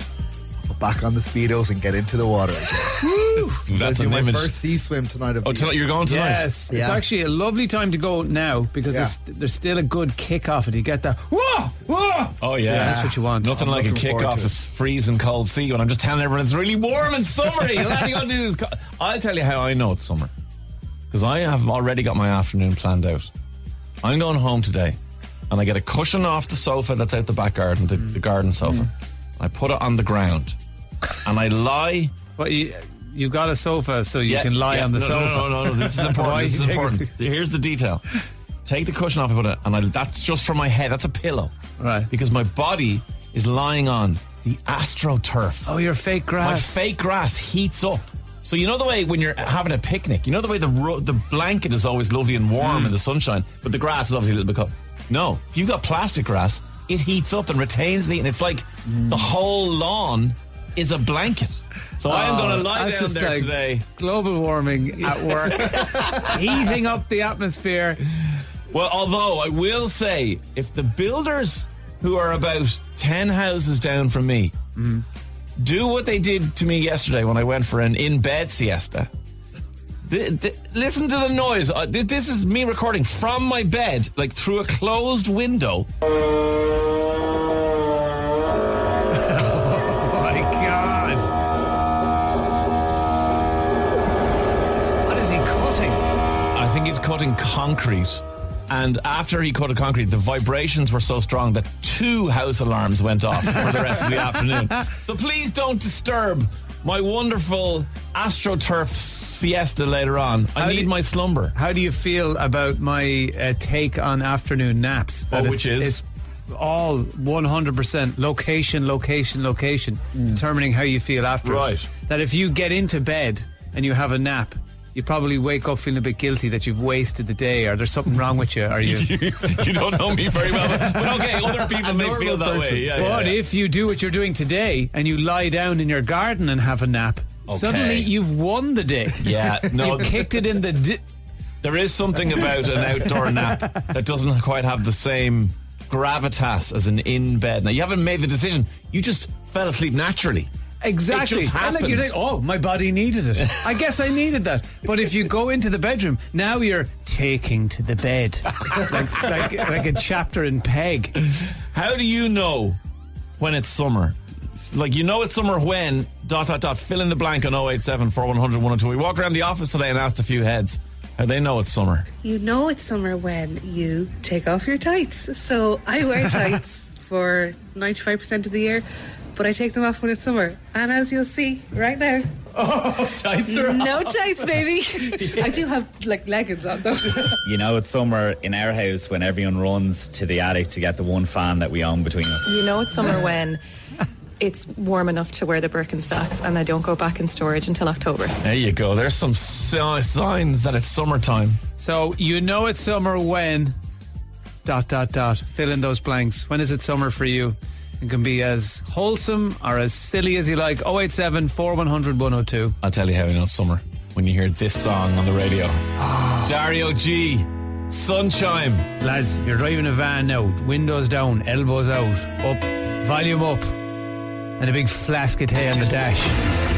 I'll back on the Speedos and get into the water again. That's an image. My first sea swim tonight. Tonight you're going tonight? Yes. Yeah. It's actually a lovely time to go now because there's still a good kick off and you get that whoa. Oh yeah, that's what you want. Nothing like a kick off this freezing cold sea when I'm just telling everyone it's really warm and summery. I'll tell you how I know it's summer, because I have already got my afternoon planned out. I'm going home today and I get a cushion off the sofa that's out the back garden, the garden sofa. I put it on the ground and I lie. But you've got a sofa, so you can lie on the sofa. No, this is important. This is important. Here's the detail. Take the cushion off and put it, and that's just for my head. That's a pillow. Right. Because my body is lying on the AstroTurf. Oh, your fake grass. My fake grass heats up. So you know the way when you're having a picnic, you know the way the blanket is always lovely and warm in the sunshine, but the grass is obviously a little bit cold. No, if you've got plastic grass, it heats up and retains the heat, and it's like the whole lawn is a blanket. So I am going to lie down there today. Global warming at work. Heating up the atmosphere. Well, although I will say, if the builders who are about 10 houses down from me do what they did to me yesterday when I went for an in-bed siesta, listen to the noise. This is me recording from my bed, like through a closed window. Cutting concrete, and after he cut a concrete, the vibrations were so strong that 2 house alarms went off for the rest of the afternoon. So please don't disturb my wonderful AstroTurf siesta later on. I need my slumber. How do you feel about my take on afternoon naps? It's all 100% location, determining how you feel after. Right. That if you get into bed and you have a nap, you probably wake up feeling a bit guilty that you've wasted the day, or there's something wrong with you. Are you? You don't know me very well, but okay, other people may feel that way. Yeah, but if you do what you're doing today and you lie down in your garden and have a nap, suddenly you've won the day. Yeah, no, you kicked it in the. There is something about an outdoor nap that doesn't quite have the same gravitas as an in bed. Now you haven't made the decision; you just fell asleep naturally. Exactly. It just happened. And you think, my body needed it. I guess I needed that. But if you go into the bedroom, now you're taking to the bed. like a chapter in Peg. How do you know when it's summer? Like, you know it's summer when ... fill in the blank on 087-4100-102. We walked around the office today and asked a few heads how they know it's summer. You know it's summer when you take off your tights. So I wear tights for 95% of the year, but I take them off when it's summer. And as you'll see right now, tights are no off. Tights, baby. Yeah. I do have like leggings on though. You know it's summer in our house when everyone runs to the attic to get the one fan that we own between us. You know it's summer when it's warm enough to wear the Birkenstocks and I don't go back in storage until October. There you go. There's some signs that it's summertime. So you know it's summer when ... fill in those blanks. When is it summer for you? It can be as wholesome or as silly as you like. 087-4100-102. I'll tell you how you know it's summer when you hear this song on the radio. Dario G Sunshine. Lads, you're driving a van now, windows down, elbows out, up, volume up, and a big flask of tea on the dash.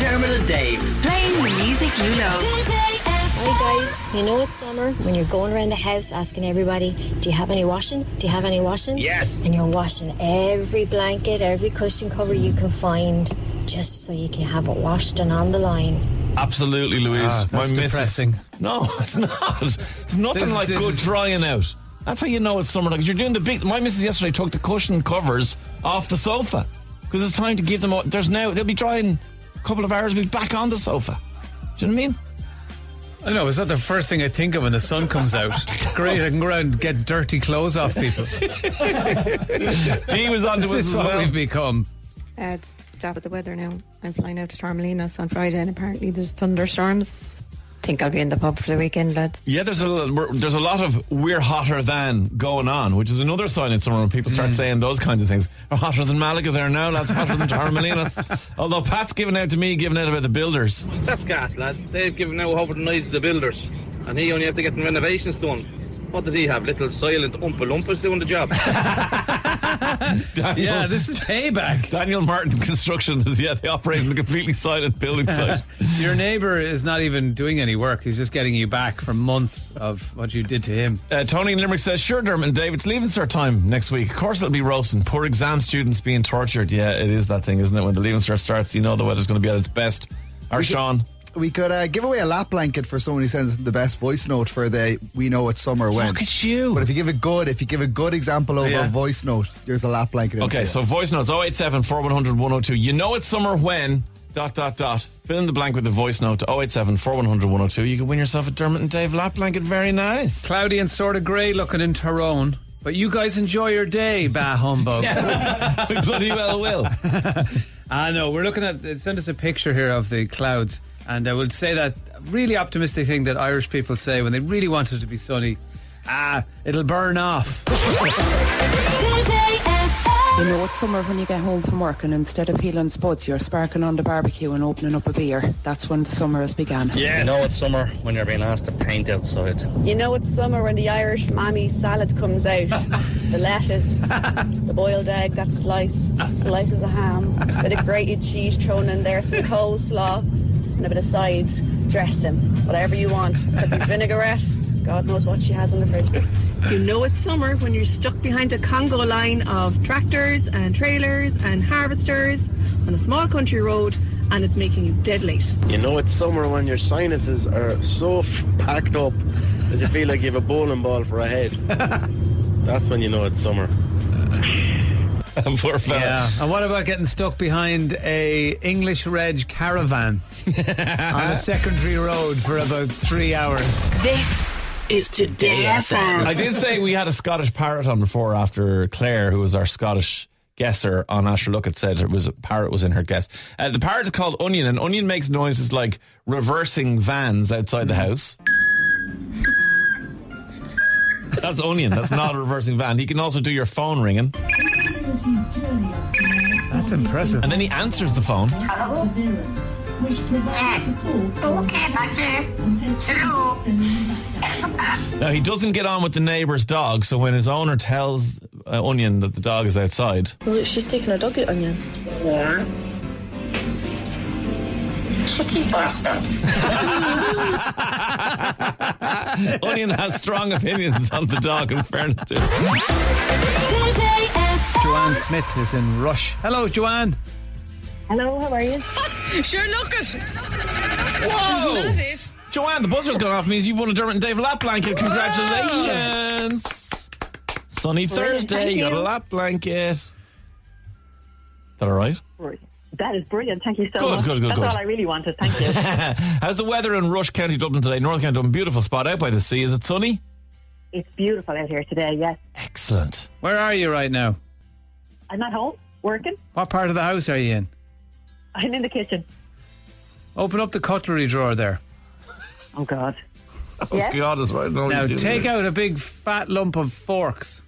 Dermot and Dave, playing the music you love. Today FM. Hey guys, you know it's summer when you're going around the house asking everybody, do you have any washing? Do you have any washing? Yes. And you're washing every blanket, every cushion cover you can find, just so you can have it washed and on the line. Absolutely, Louise. That's depressing. No, it's not. It's nothing like good drying out. That's how you know it's summer. Like, you're doing the big. My missus yesterday took the cushion covers off the sofa because it's time to give them. There's now they'll be drying a couple of hours. We'll be back on the sofa. Do you know what I mean? I know. Is that the first thing I think of when the sun comes out? Great, I can go around and get dirty clothes off people. Dee was onto us as well. We've become. Stop at the weather now. I'm flying out to Torremolinos on Friday, and apparently there's thunderstorms. Think I'll be in the pub for the weekend, lads. Yeah, there's a lot of we're hotter than going on, which is another sign in summer when people start saying those kinds of things. We're hotter than Malaga there now, lads. Hotter than Torremolinos. Although Pat's giving out about the builders. That's gas, lads. They've given out over the noise of the builders, and he only had to get the renovations done. What did he have? Little silent Oompa Loompas doing the job. Daniel, yeah, this is payback. Daniel Martin Construction is, yeah, they operate in a completely silent building site. Your neighbour is not even doing any work. He's just getting you back from months of what you did to him. Tony in Limerick says, sure, Dermot and Dave, it's leaving cert time next week. Of course it'll be roasting. Poor exam students being tortured. Yeah, it is that thing, isn't it? When the leaving cert starts, you know the weather's going to be at its best. Or Sean. We could give away a lap blanket for someone who sends the best voice note for the We Know It's Summer When. Look at you. But if you give a good example over a voice note, there's a lap blanket. Okay, so voice notes 087 4100 102. You know it's summer when ... Fill in the blank with the voice note to 087 4100 102. You can win yourself a Dermot and Dave lap blanket. Very nice. Cloudy and sort of grey looking in Tyrone. But you guys enjoy your day, bah humbug. Yeah. We bloody well will. I know, we're looking at, send us a picture here of the clouds, and I would say that really optimistic thing that Irish people say when they really want it to be sunny, it'll burn off. You know it's summer when you get home from work and instead of peeling spuds you're sparking on the barbecue and opening up a beer. That's when the summer has begun. Yeah, you know it's summer when you're being asked to paint outside. You know it's summer when the Irish mammy salad comes out. The lettuce, the boiled egg that's sliced, slices of ham, a bit of grated cheese thrown in there, some coleslaw and a bit of sides, dressing, whatever you want. Could be vinaigrette, God knows what she has in the fridge. You know it's summer when you're stuck behind a Congo line of tractors and trailers and harvesters on a small country road and it's making you dead late. You know it's summer when your sinuses are so packed up that you feel like you have a bowling ball for a head. That's when you know it's summer. Poor fella. Yeah. And what about getting stuck behind a English Reg caravan on a secondary road for about 3 hours? This is Today FM. I did say we had a Scottish parrot on before after Claire, who was our Scottish guesser on Asher Lookett, said a parrot was in her guess. The parrot is called Onion, and Onion makes noises like reversing vans outside the house. That's Onion. That's not a reversing van. He can also do your phone ringing. That's impressive. And then he answers the phone. Hello? Now he doesn't get on with the neighbour's dog, so when his owner tells Onion that the dog is outside, well, she's taking her dog out, Onion. Yeah. Shitty bastard. Onion has strong opinions on the dog, in fairness to him. Joanne Smith is in Rush. Hello, Joanne. Hello, how are you? Sure, look it. Whoa! Isn't that it? Joanne, the buzzer's gone off means you've won a Dermot and Dave lap blanket. Congratulations! Sunny Thursday, you got a lap blanket. Is that alright? That is brilliant, thank you so much. Good. That's all I really wanted, thank you. How's the weather in Rush, County Dublin today? North County Dublin, beautiful spot out by the sea. Is it sunny? It's beautiful out here today, yes. Excellent. Where are you right now? I'm at home, working. What part of the house are you in? I'm in the kitchen. Open up the cutlery drawer there. Oh, God. God is right. Now, take out a big fat lump of forks.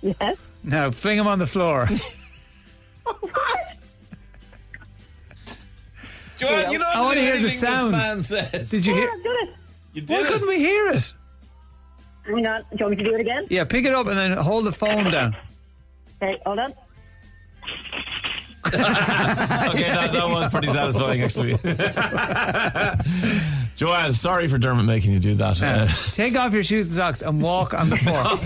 Yes. Now, fling them on the floor. Oh, what? Joanne, you don't have to do anything this man says. Did you hear? I did it. You did. Why couldn't we hear it? Hang on. Do you want me to do it again? Yeah, pick it up and then hold the phone down. Okay, hold on. Okay, that was pretty satisfying, actually. Joanne, sorry for Dermot making you do that. Take off your shoes and socks and walk on the floor.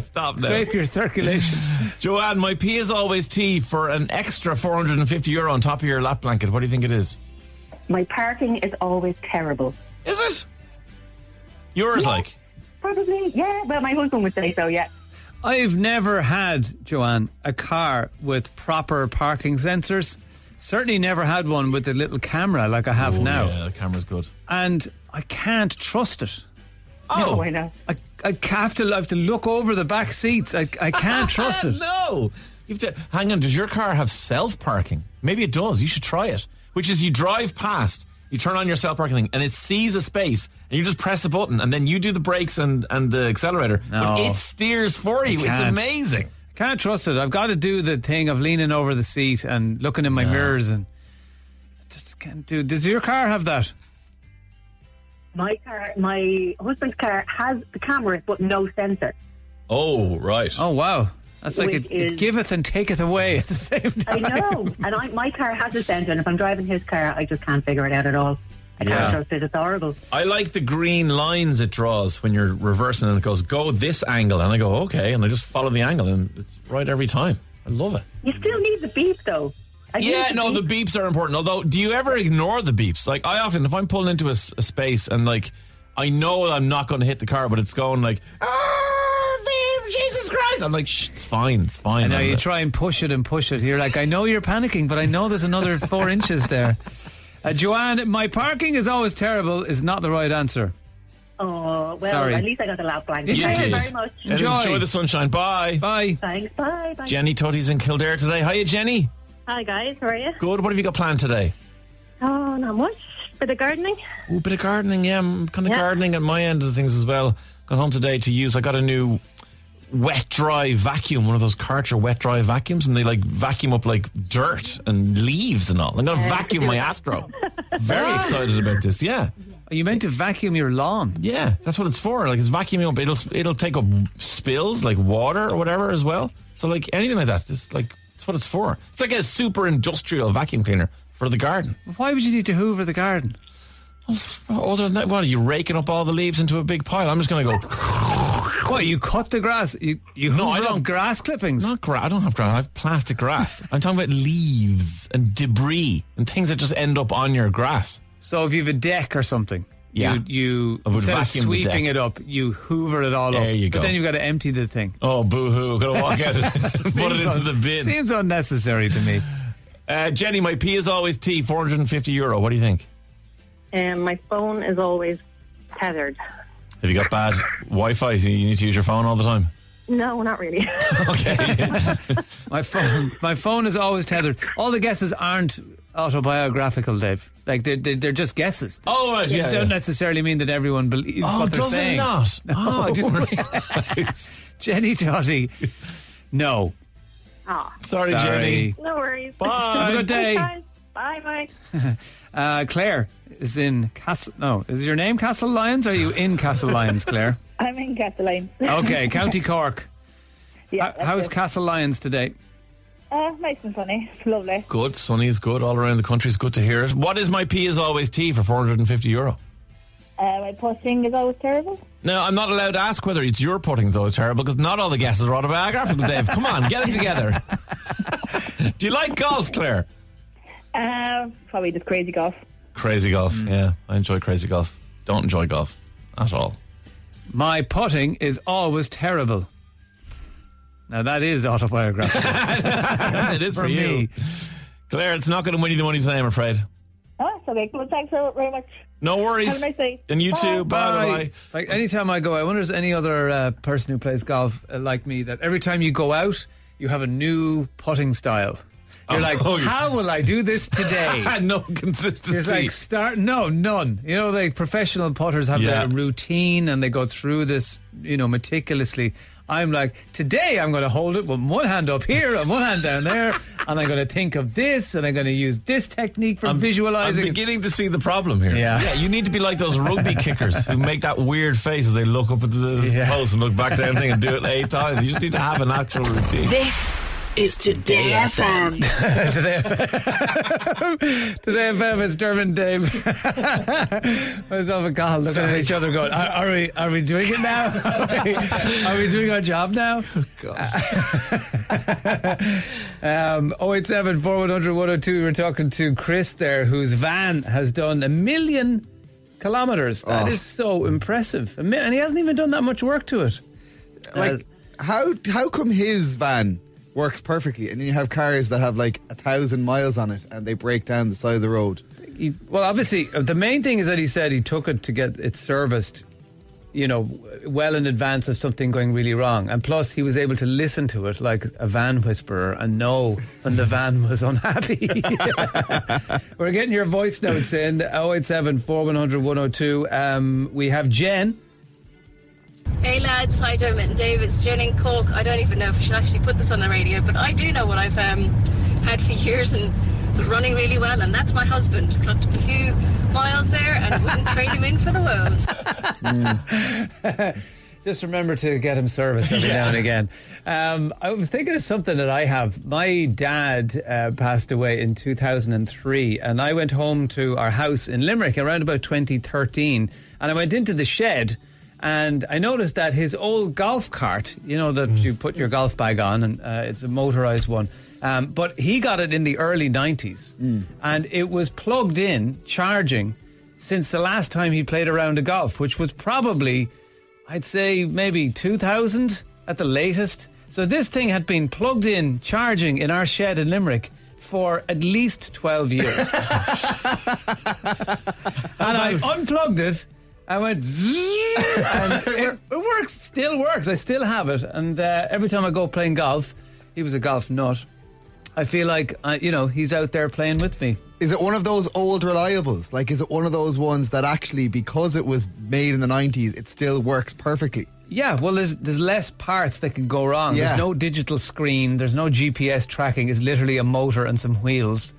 Stop now. Great for your circulation. Joanne, my P is always T for an extra €450 on top of your lap blanket. What do you think it is? My parking is always terrible. Is it? Yours, yeah, like? Probably, yeah. Well, my husband would say so, yeah. I've never had, Joanne, a car with proper parking sensors. Certainly never had one with a little camera like I have now. Yeah, the camera's good. And I can't trust it. Oh, no, I know. I have to look over the back seats. I can't trust it. No. You have to, hang on, does your car have self-parking? Maybe it does. You should try it. Which is you drive past, you turn on your self-parking thing, and it sees a space, and you just press a button, and then you do the brakes and the accelerator. No. But it steers for you. It's amazing. I can't trust it. I've got to do the thing of leaning over the seat and looking in my mirrors, and just can't do. Does your car have that? My car, my husband's car, has the camera but no sensor. Oh, right. Oh, wow. That's like it giveth and taketh away at the same time. I know. And my car has a sensor, and if I'm driving his car, I just can't figure it out at all. I can't trust it. It's horrible. I like the green lines it draws when you're reversing, and it goes, go this angle. And I go, okay. And I just follow the angle, and it's right every time. I love it. You still need the beep, though. The beeps are important. Although, do you ever ignore the beeps? Like, I often, if I'm pulling into a space and, like, I know I'm not going to hit the car, but it's going like, Jesus Christ. I'm like, it's fine, it's fine. I know, you try and push it. You're like, I know you're panicking, but I know there's another 4 inches there. Joanne, my parking is always terrible is not the right answer. Oh, well, sorry. At least I got the lap blanket. Thank you very much. Enjoy the sunshine. Bye. Bye. Thanks, bye. Jenny Tutty's in Kildare today. Hiya, Jenny. Hi, guys. How are you? Good. What have you got planned today? Oh, not much. Bit of gardening. Oh, bit of gardening, yeah. I'm kind of gardening at my end of things as well. Got home today to use. I got a new wet dry vacuum, one of those Karcher wet dry vacuums, and they like vacuum up like dirt and leaves and all. I'm going to vacuum my Astro. Very excited about this. Yeah, are you meant to vacuum your lawn? Yeah, that's what it's for. Like, it's vacuuming up. It'll take up spills like water or whatever as well. So like anything like that, it's like, it's what it's for. It's like a super industrial vacuum cleaner for the garden. Why would you need to hoover the garden? Other than that, what are you raking up all the leaves into a big pile? I'm just going to go. What, you cut the grass? You hoover up grass clippings? Not grass. I don't have grass. I have plastic grass. I'm talking about leaves and debris and things that just end up on your grass. So if you have a deck or something, you instead of sweeping it up, you hoover it all up. There you go. But then you've got to empty the thing. Oh, boo-hoo. I've got to walk out and put it into the bin. Seems unnecessary to me. Jenny, my P is always T, €450. What do you think? My phone is always tethered. Have you got bad Wi-Fi? So you need to use your phone all the time? No, not really. Okay. My phone is always tethered. All the guesses aren't autobiographical, Dave. Like, they're just guesses. Oh, right, yeah. It don't necessarily mean that everyone believes what they're saying. Oh, does it not? No. Oh, I didn't realize. Jenny Totty. No. Oh. Sorry, Jenny. No worries. Bye. Have a good day. Thanks, guys. Bye. Claire is in Castle. No, is your name Castle Lyons? Or are you in Castle Lyons, Claire? I'm in Castle Lyons. Okay, County Cork. Yeah. How's Castle Lyons today? Nice and sunny. It's lovely. Good. Sunny is good all around the country. It's good to hear it. What is my P is always T for €450? My putting is always terrible. No, I'm not allowed to ask whether it's your putting is always terrible because not all the guesses are autobiographical, Dave. Come on, get it together. Do you like golf, Claire? Probably just crazy golf. Crazy golf, yeah. I enjoy crazy golf. Don't enjoy golf at all. My putting is always terrible. Now that is autobiographical. It is for you. Claire, it's not going to win you the money today, I'm afraid. Oh, that's okay. Well, thanks very much. No worries. Have a nice day. And you too. Bye. Like, anytime I go, I wonder if there's any other person who plays golf like me, that every time you go out, you have a new putting style. You're like, how will I do this today? No consistency. You're like, none. You know, like professional putters have their routine and they go through this, you know, meticulously. I'm like, today I'm going to hold it with one hand up here and one hand down there and I'm going to think of this, and I'm going to use this technique for visualizing. I'm beginning to see the problem here. Yeah, you need to be like those rugby kickers who make that weird face as they look up at the post and look back down and do it 8 times. You just need to have an actual routine. This is Today FM. Today FM. Today FM is Dermot and Dave. Myself and Carl looking at each other going, are we doing it now? Are we doing our job now? Oh, gosh. 087-4100-102. We were talking to Chris there, whose van has done 1 million kilometres. That is so impressive. And he hasn't even done that much work to it. Like, how come his van works perfectly, and you have cars that have like 1,000 miles on it and they break down the side of the road? Well, obviously the main thing is that he said he took it to get it serviced, you know, well in advance of something going really wrong, and plus he was able to listen to it like a van whisperer and know when the van was unhappy. We're getting your voice notes in 087-4100-102. We have Jen. Hey lads, hi Dermot and Dave, it's Jen in Cork. I don't even know if I should actually put this on the radio, but I do know what I've had for years and was running really well, and that's my husband. Clocked a few miles there and wouldn't trade him in for the world. Just remember to get him service every now and again. I was thinking of something that I have. My dad passed away in 2003, and I went home to our house in Limerick around about 2013, and I went into the shed. And I noticed that his old golf cart, you know, that you put your golf bag on, and it's a motorized one. But he got it in the early 90s. And it was plugged in, charging, since the last time he played a round of golf, which was probably, I'd say, maybe 2000 at the latest. So this thing had been plugged in, charging in our shed in Limerick for at least 12 years. And I unplugged it. I went, and it works, still works. I still have it. And every time I go playing golf, he was a golf nut, I feel like, you know, he's out there playing with me. Is it one of those old reliables? Like, is it one of those ones that actually, because it was made in the 90s, it still works perfectly? Yeah, well, there's less parts that can go wrong. Yeah. There's no digital screen. There's no GPS tracking. It's literally a motor and some wheels.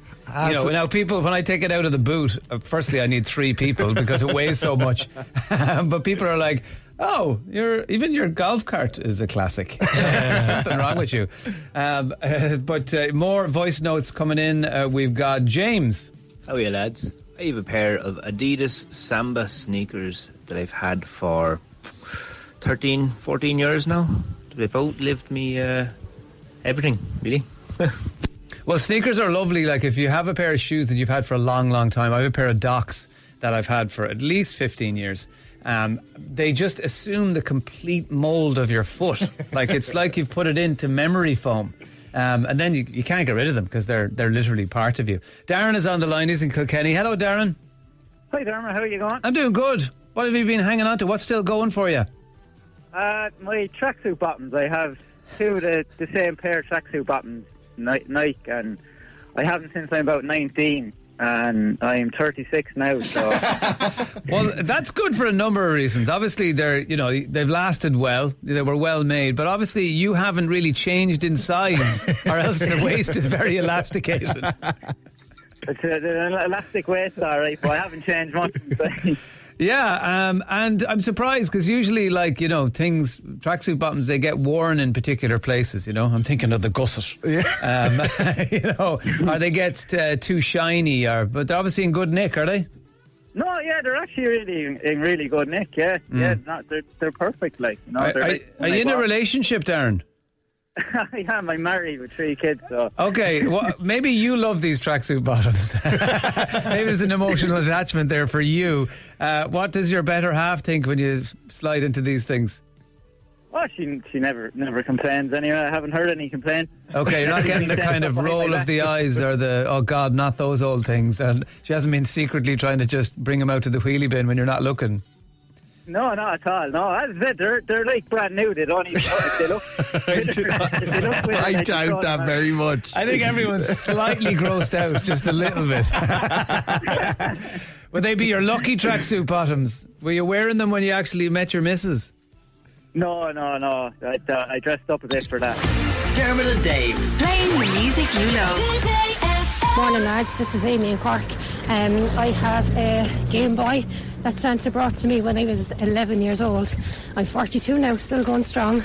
You know, now people, when I take it out of the boot, firstly I need 3 people because it weighs so much. But people are like, oh, even your golf cart is a classic. Something wrong with you. But more voice notes coming in. We've got James. How are you, lads? I have a pair of Adidas Samba sneakers that I've had for 13, 14 years now. They've outlived me everything, really. Well, sneakers are lovely. Like, if you have a pair of shoes that you've had for a long, long time, I have a pair of Docs that I've had for at least 15 years. They just assume the complete mold of your foot. Like, it's like you've put it into memory foam. And then you can't get rid of them because they're literally part of you. Darren is on the line. He's in Kilkenny. Hello, Darren. Hi, Darren. How are you going? I'm doing good. What have you been hanging on to? What's still going for you? My tracksuit bottoms. I have 2 of the same pair of tracksuit bottoms. Nike, and I haven't since I'm about 19, and I'm 36 now, so. Well, that's good for a number of reasons. Obviously they've lasted well, they were well made, but obviously you haven't really changed in size or else the waist is very elasticated. It's an elastic waist, alright, but I haven't changed much in size. Yeah, and I'm surprised because usually, like, you know, things, tracksuit bottoms, they get worn in particular places, you know. I'm thinking of the gusset. You know, or they get too shiny, but they're obviously in good nick, are they? No, yeah, they're actually really in really good nick, yeah. Mm. Yeah, they're perfect, like, you know. Are you in a relationship, Darren? I am. I'm married with 3 kids, so. Okay, well, maybe you love these tracksuit bottoms. Maybe there's an emotional attachment there for you. What does your better half think when you slide into these things? Well, she never complains anyway. I haven't heard any complaint. Okay, you're not getting the kind of roll of the eyes or the, oh God, not those old things. And she hasn't been secretly trying to just bring them out to the wheelie bin when you're not looking. No, not at all. No, as I said, they're like brand new. They don't even know if they look. I doubt that very much. I think everyone's slightly grossed out, just a little bit. Would they be your lucky tracksuit bottoms? Were you wearing them when you actually met your missus? No. I dressed up a bit for that. Dermot and Dave, playing the music you love. Morning lads, this is Amy in Cork. I have a Game Boy that Santa brought to me when I was 11 years old. I'm 42 now, still going strong.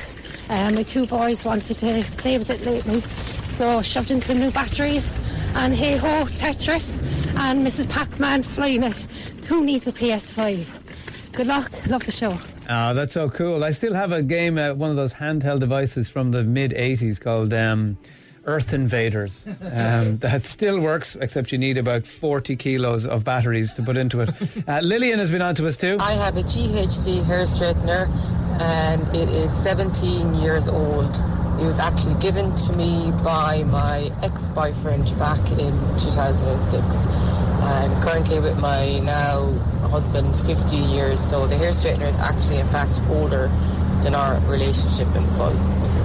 My two boys wanted to play with it lately, so shoved in some new batteries and hey ho, Tetris and Mrs. Pac-Man flying it. Who needs a PS5? Good luck, love the show. Oh, that's so cool. I still have a game, one of those handheld devices from the mid 80s called Earth Invaders, that still works, except you need about 40 kilos of batteries to put into it. Lillian has been on to us too. I have a GHC hair straightener and it is 17 years old. It was actually given to me by my ex-boyfriend back in 2006. I'm currently with my now husband 15 years, so the hair straightener is actually in fact older than our relationship in full.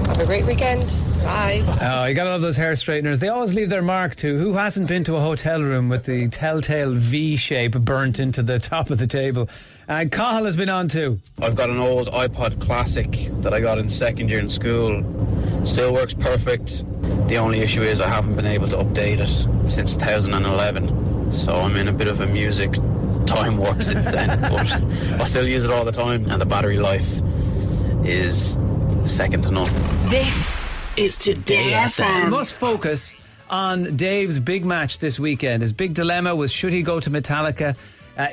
Have a great weekend. Bye. Oh, you gotta love those hair straighteners. They always leave their mark too. Who hasn't been to a hotel room with the telltale V shape burnt into the top of the table? And Cahill has been on too. I've got an old iPod Classic that I got in second year in school. Still works perfect. The only issue is I haven't been able to update it since 2011. So I'm in a bit of a music time warp since then. But I still use it all the time, and the battery life is second to none. This is Today FM. We must focus on Dave's big match this weekend. His big dilemma was, should he go to Metallica?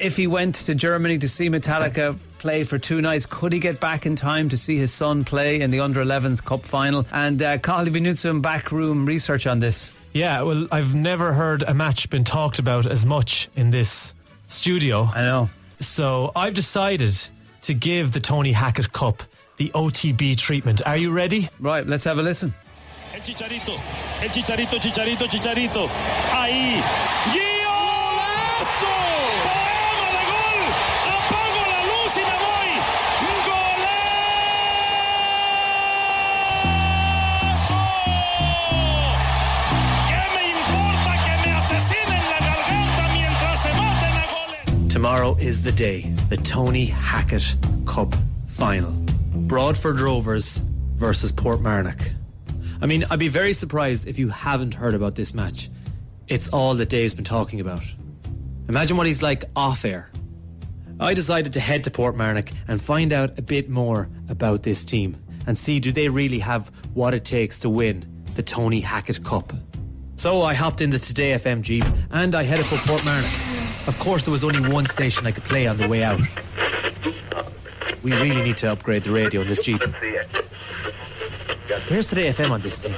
If he went to Germany to see Metallica play for two nights, could he get back in time to see his son play in the Under-11s Cup Final? And Carl, have you done some backroom research on this? Yeah, well, I've never heard a match been talked about as much in this studio. I know. So I've decided to give the Tony Hackett Cup the OTB treatment. Are you ready? Right, let's have a listen. El Chicharito, el Chicharito, Chicharito, Chicharito. Ahí. ¡Golazo! ¡Poema de gol! ¡Apago la luz y me voy! ¡Golazo! ¿Qué me importa que me asesinen la garganta mientras se maten a goles? Tomorrow is the day. The Tony Hackett Cup Final. Broadford Rovers versus Portmarnock. I mean, I'd be very surprised if you haven't heard about this match. It's all that Dave's been talking about. Imagine what he's like off air. I decided to head to Portmarnock and find out a bit more about this team and see, do they really have what it takes to win the Tony Hackett Cup? So I hopped in the Today FM Jeep and I headed for Portmarnock. Of course, there was only one station I could play on the way out. We really need to upgrade the radio in this Jeep. Where's Today FM on this thing?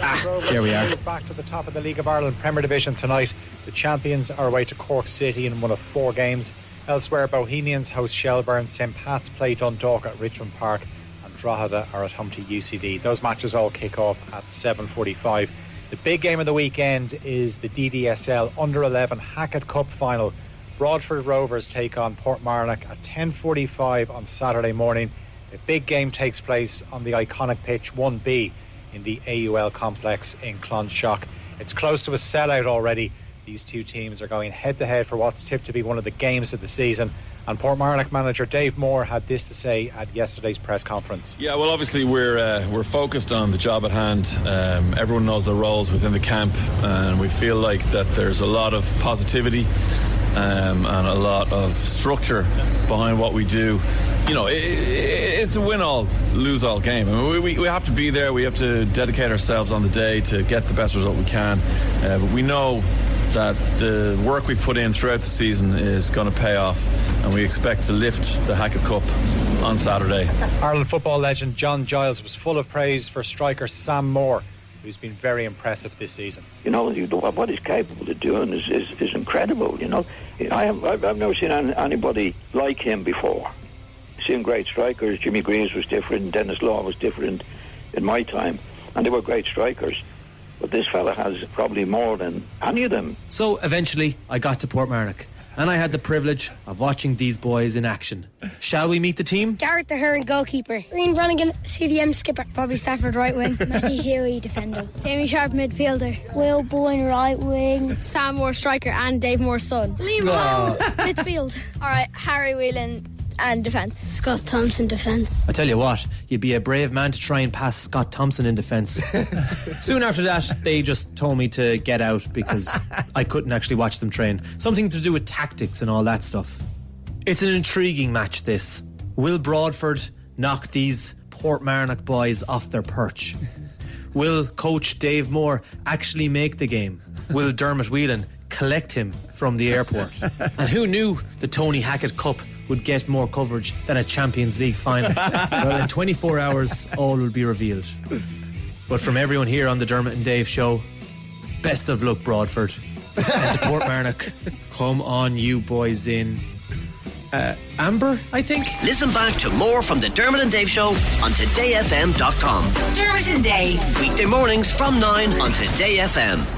Ah, there we are. Back to the top of the League of Ireland Premier Division tonight. The champions are away to Cork City in one of four games. Elsewhere, Bohemians host Shelburne, St. Pat's play Dundalk at Richmond Park, and Drogheda are at home to UCD. Those matches all kick off at 7:45. The big game of the weekend is the DDSL Under-11 Hackett Cup Final. Broadford Rovers take on Portmarnock at 10:45 on Saturday morning. The big game takes place on the iconic pitch 1B in the AUL complex in Clonshaugh. It's close to a sellout already. These two teams are going head-to-head for what's tipped to be one of the games of the season. And Portmarnock manager Dave Moore had this to say at yesterday's press conference. Yeah, well, obviously we're focused on the job at hand. Everyone knows their roles within the camp, and we feel like that there's a lot of positivity and a lot of structure behind what we do. You know, it's a win-all, lose-all game. I mean, we have to be there. We have to dedicate ourselves on the day to get the best result we can. But we know that the work we've put in throughout the season is going to pay off, and we expect to lift the Hackett Cup on Saturday. Ireland football legend John Giles was full of praise for striker Sam Moore, who's been very impressive this season. You know, what he's capable of doing is incredible, you know. I've never seen anybody like him before. Seen great strikers. Jimmy Greaves was different, Dennis Law was different in my time, and they were great strikers. But this fella has probably more than any of them. So eventually I got to Portmarnock and I had the privilege of watching these boys in action. Shall we meet the team? Garrett O'Hearn, goalkeeper. Green Brannigan, CDM skipper. Bobby Stafford, right wing. Matty Huey, defender. Jamie Sharp, midfielder. Will Boyne, right wing. Sam Moore, striker, and Dave Moore's son. Liam Hall, midfield. Alright, Harry Whelan, and defence. Scott Thompson defence. I tell you what, you'd be a brave man to try and pass Scott Thompson in defence. Soon after that, they just told me to get out because I couldn't actually watch them train. Something to do with tactics and all that stuff. It's an intriguing match, this. Will Broadford knock these Portmarnock boys off their perch? Will coach Dave Moore actually make the game? Will Dermot Whelan collect him from the airport? And who knew the Tony Hackett Cup would get more coverage than a Champions League final? Well, in 24 hours, all will be revealed. But from everyone here on the Dermot and Dave Show, best of luck, Broadford. And to Portmarnock, come on you boys in... Amber, I think. Listen back to more from the Dermot and Dave Show on todayfm.com. Dermot and Dave. Weekday mornings from 9 on Today FM.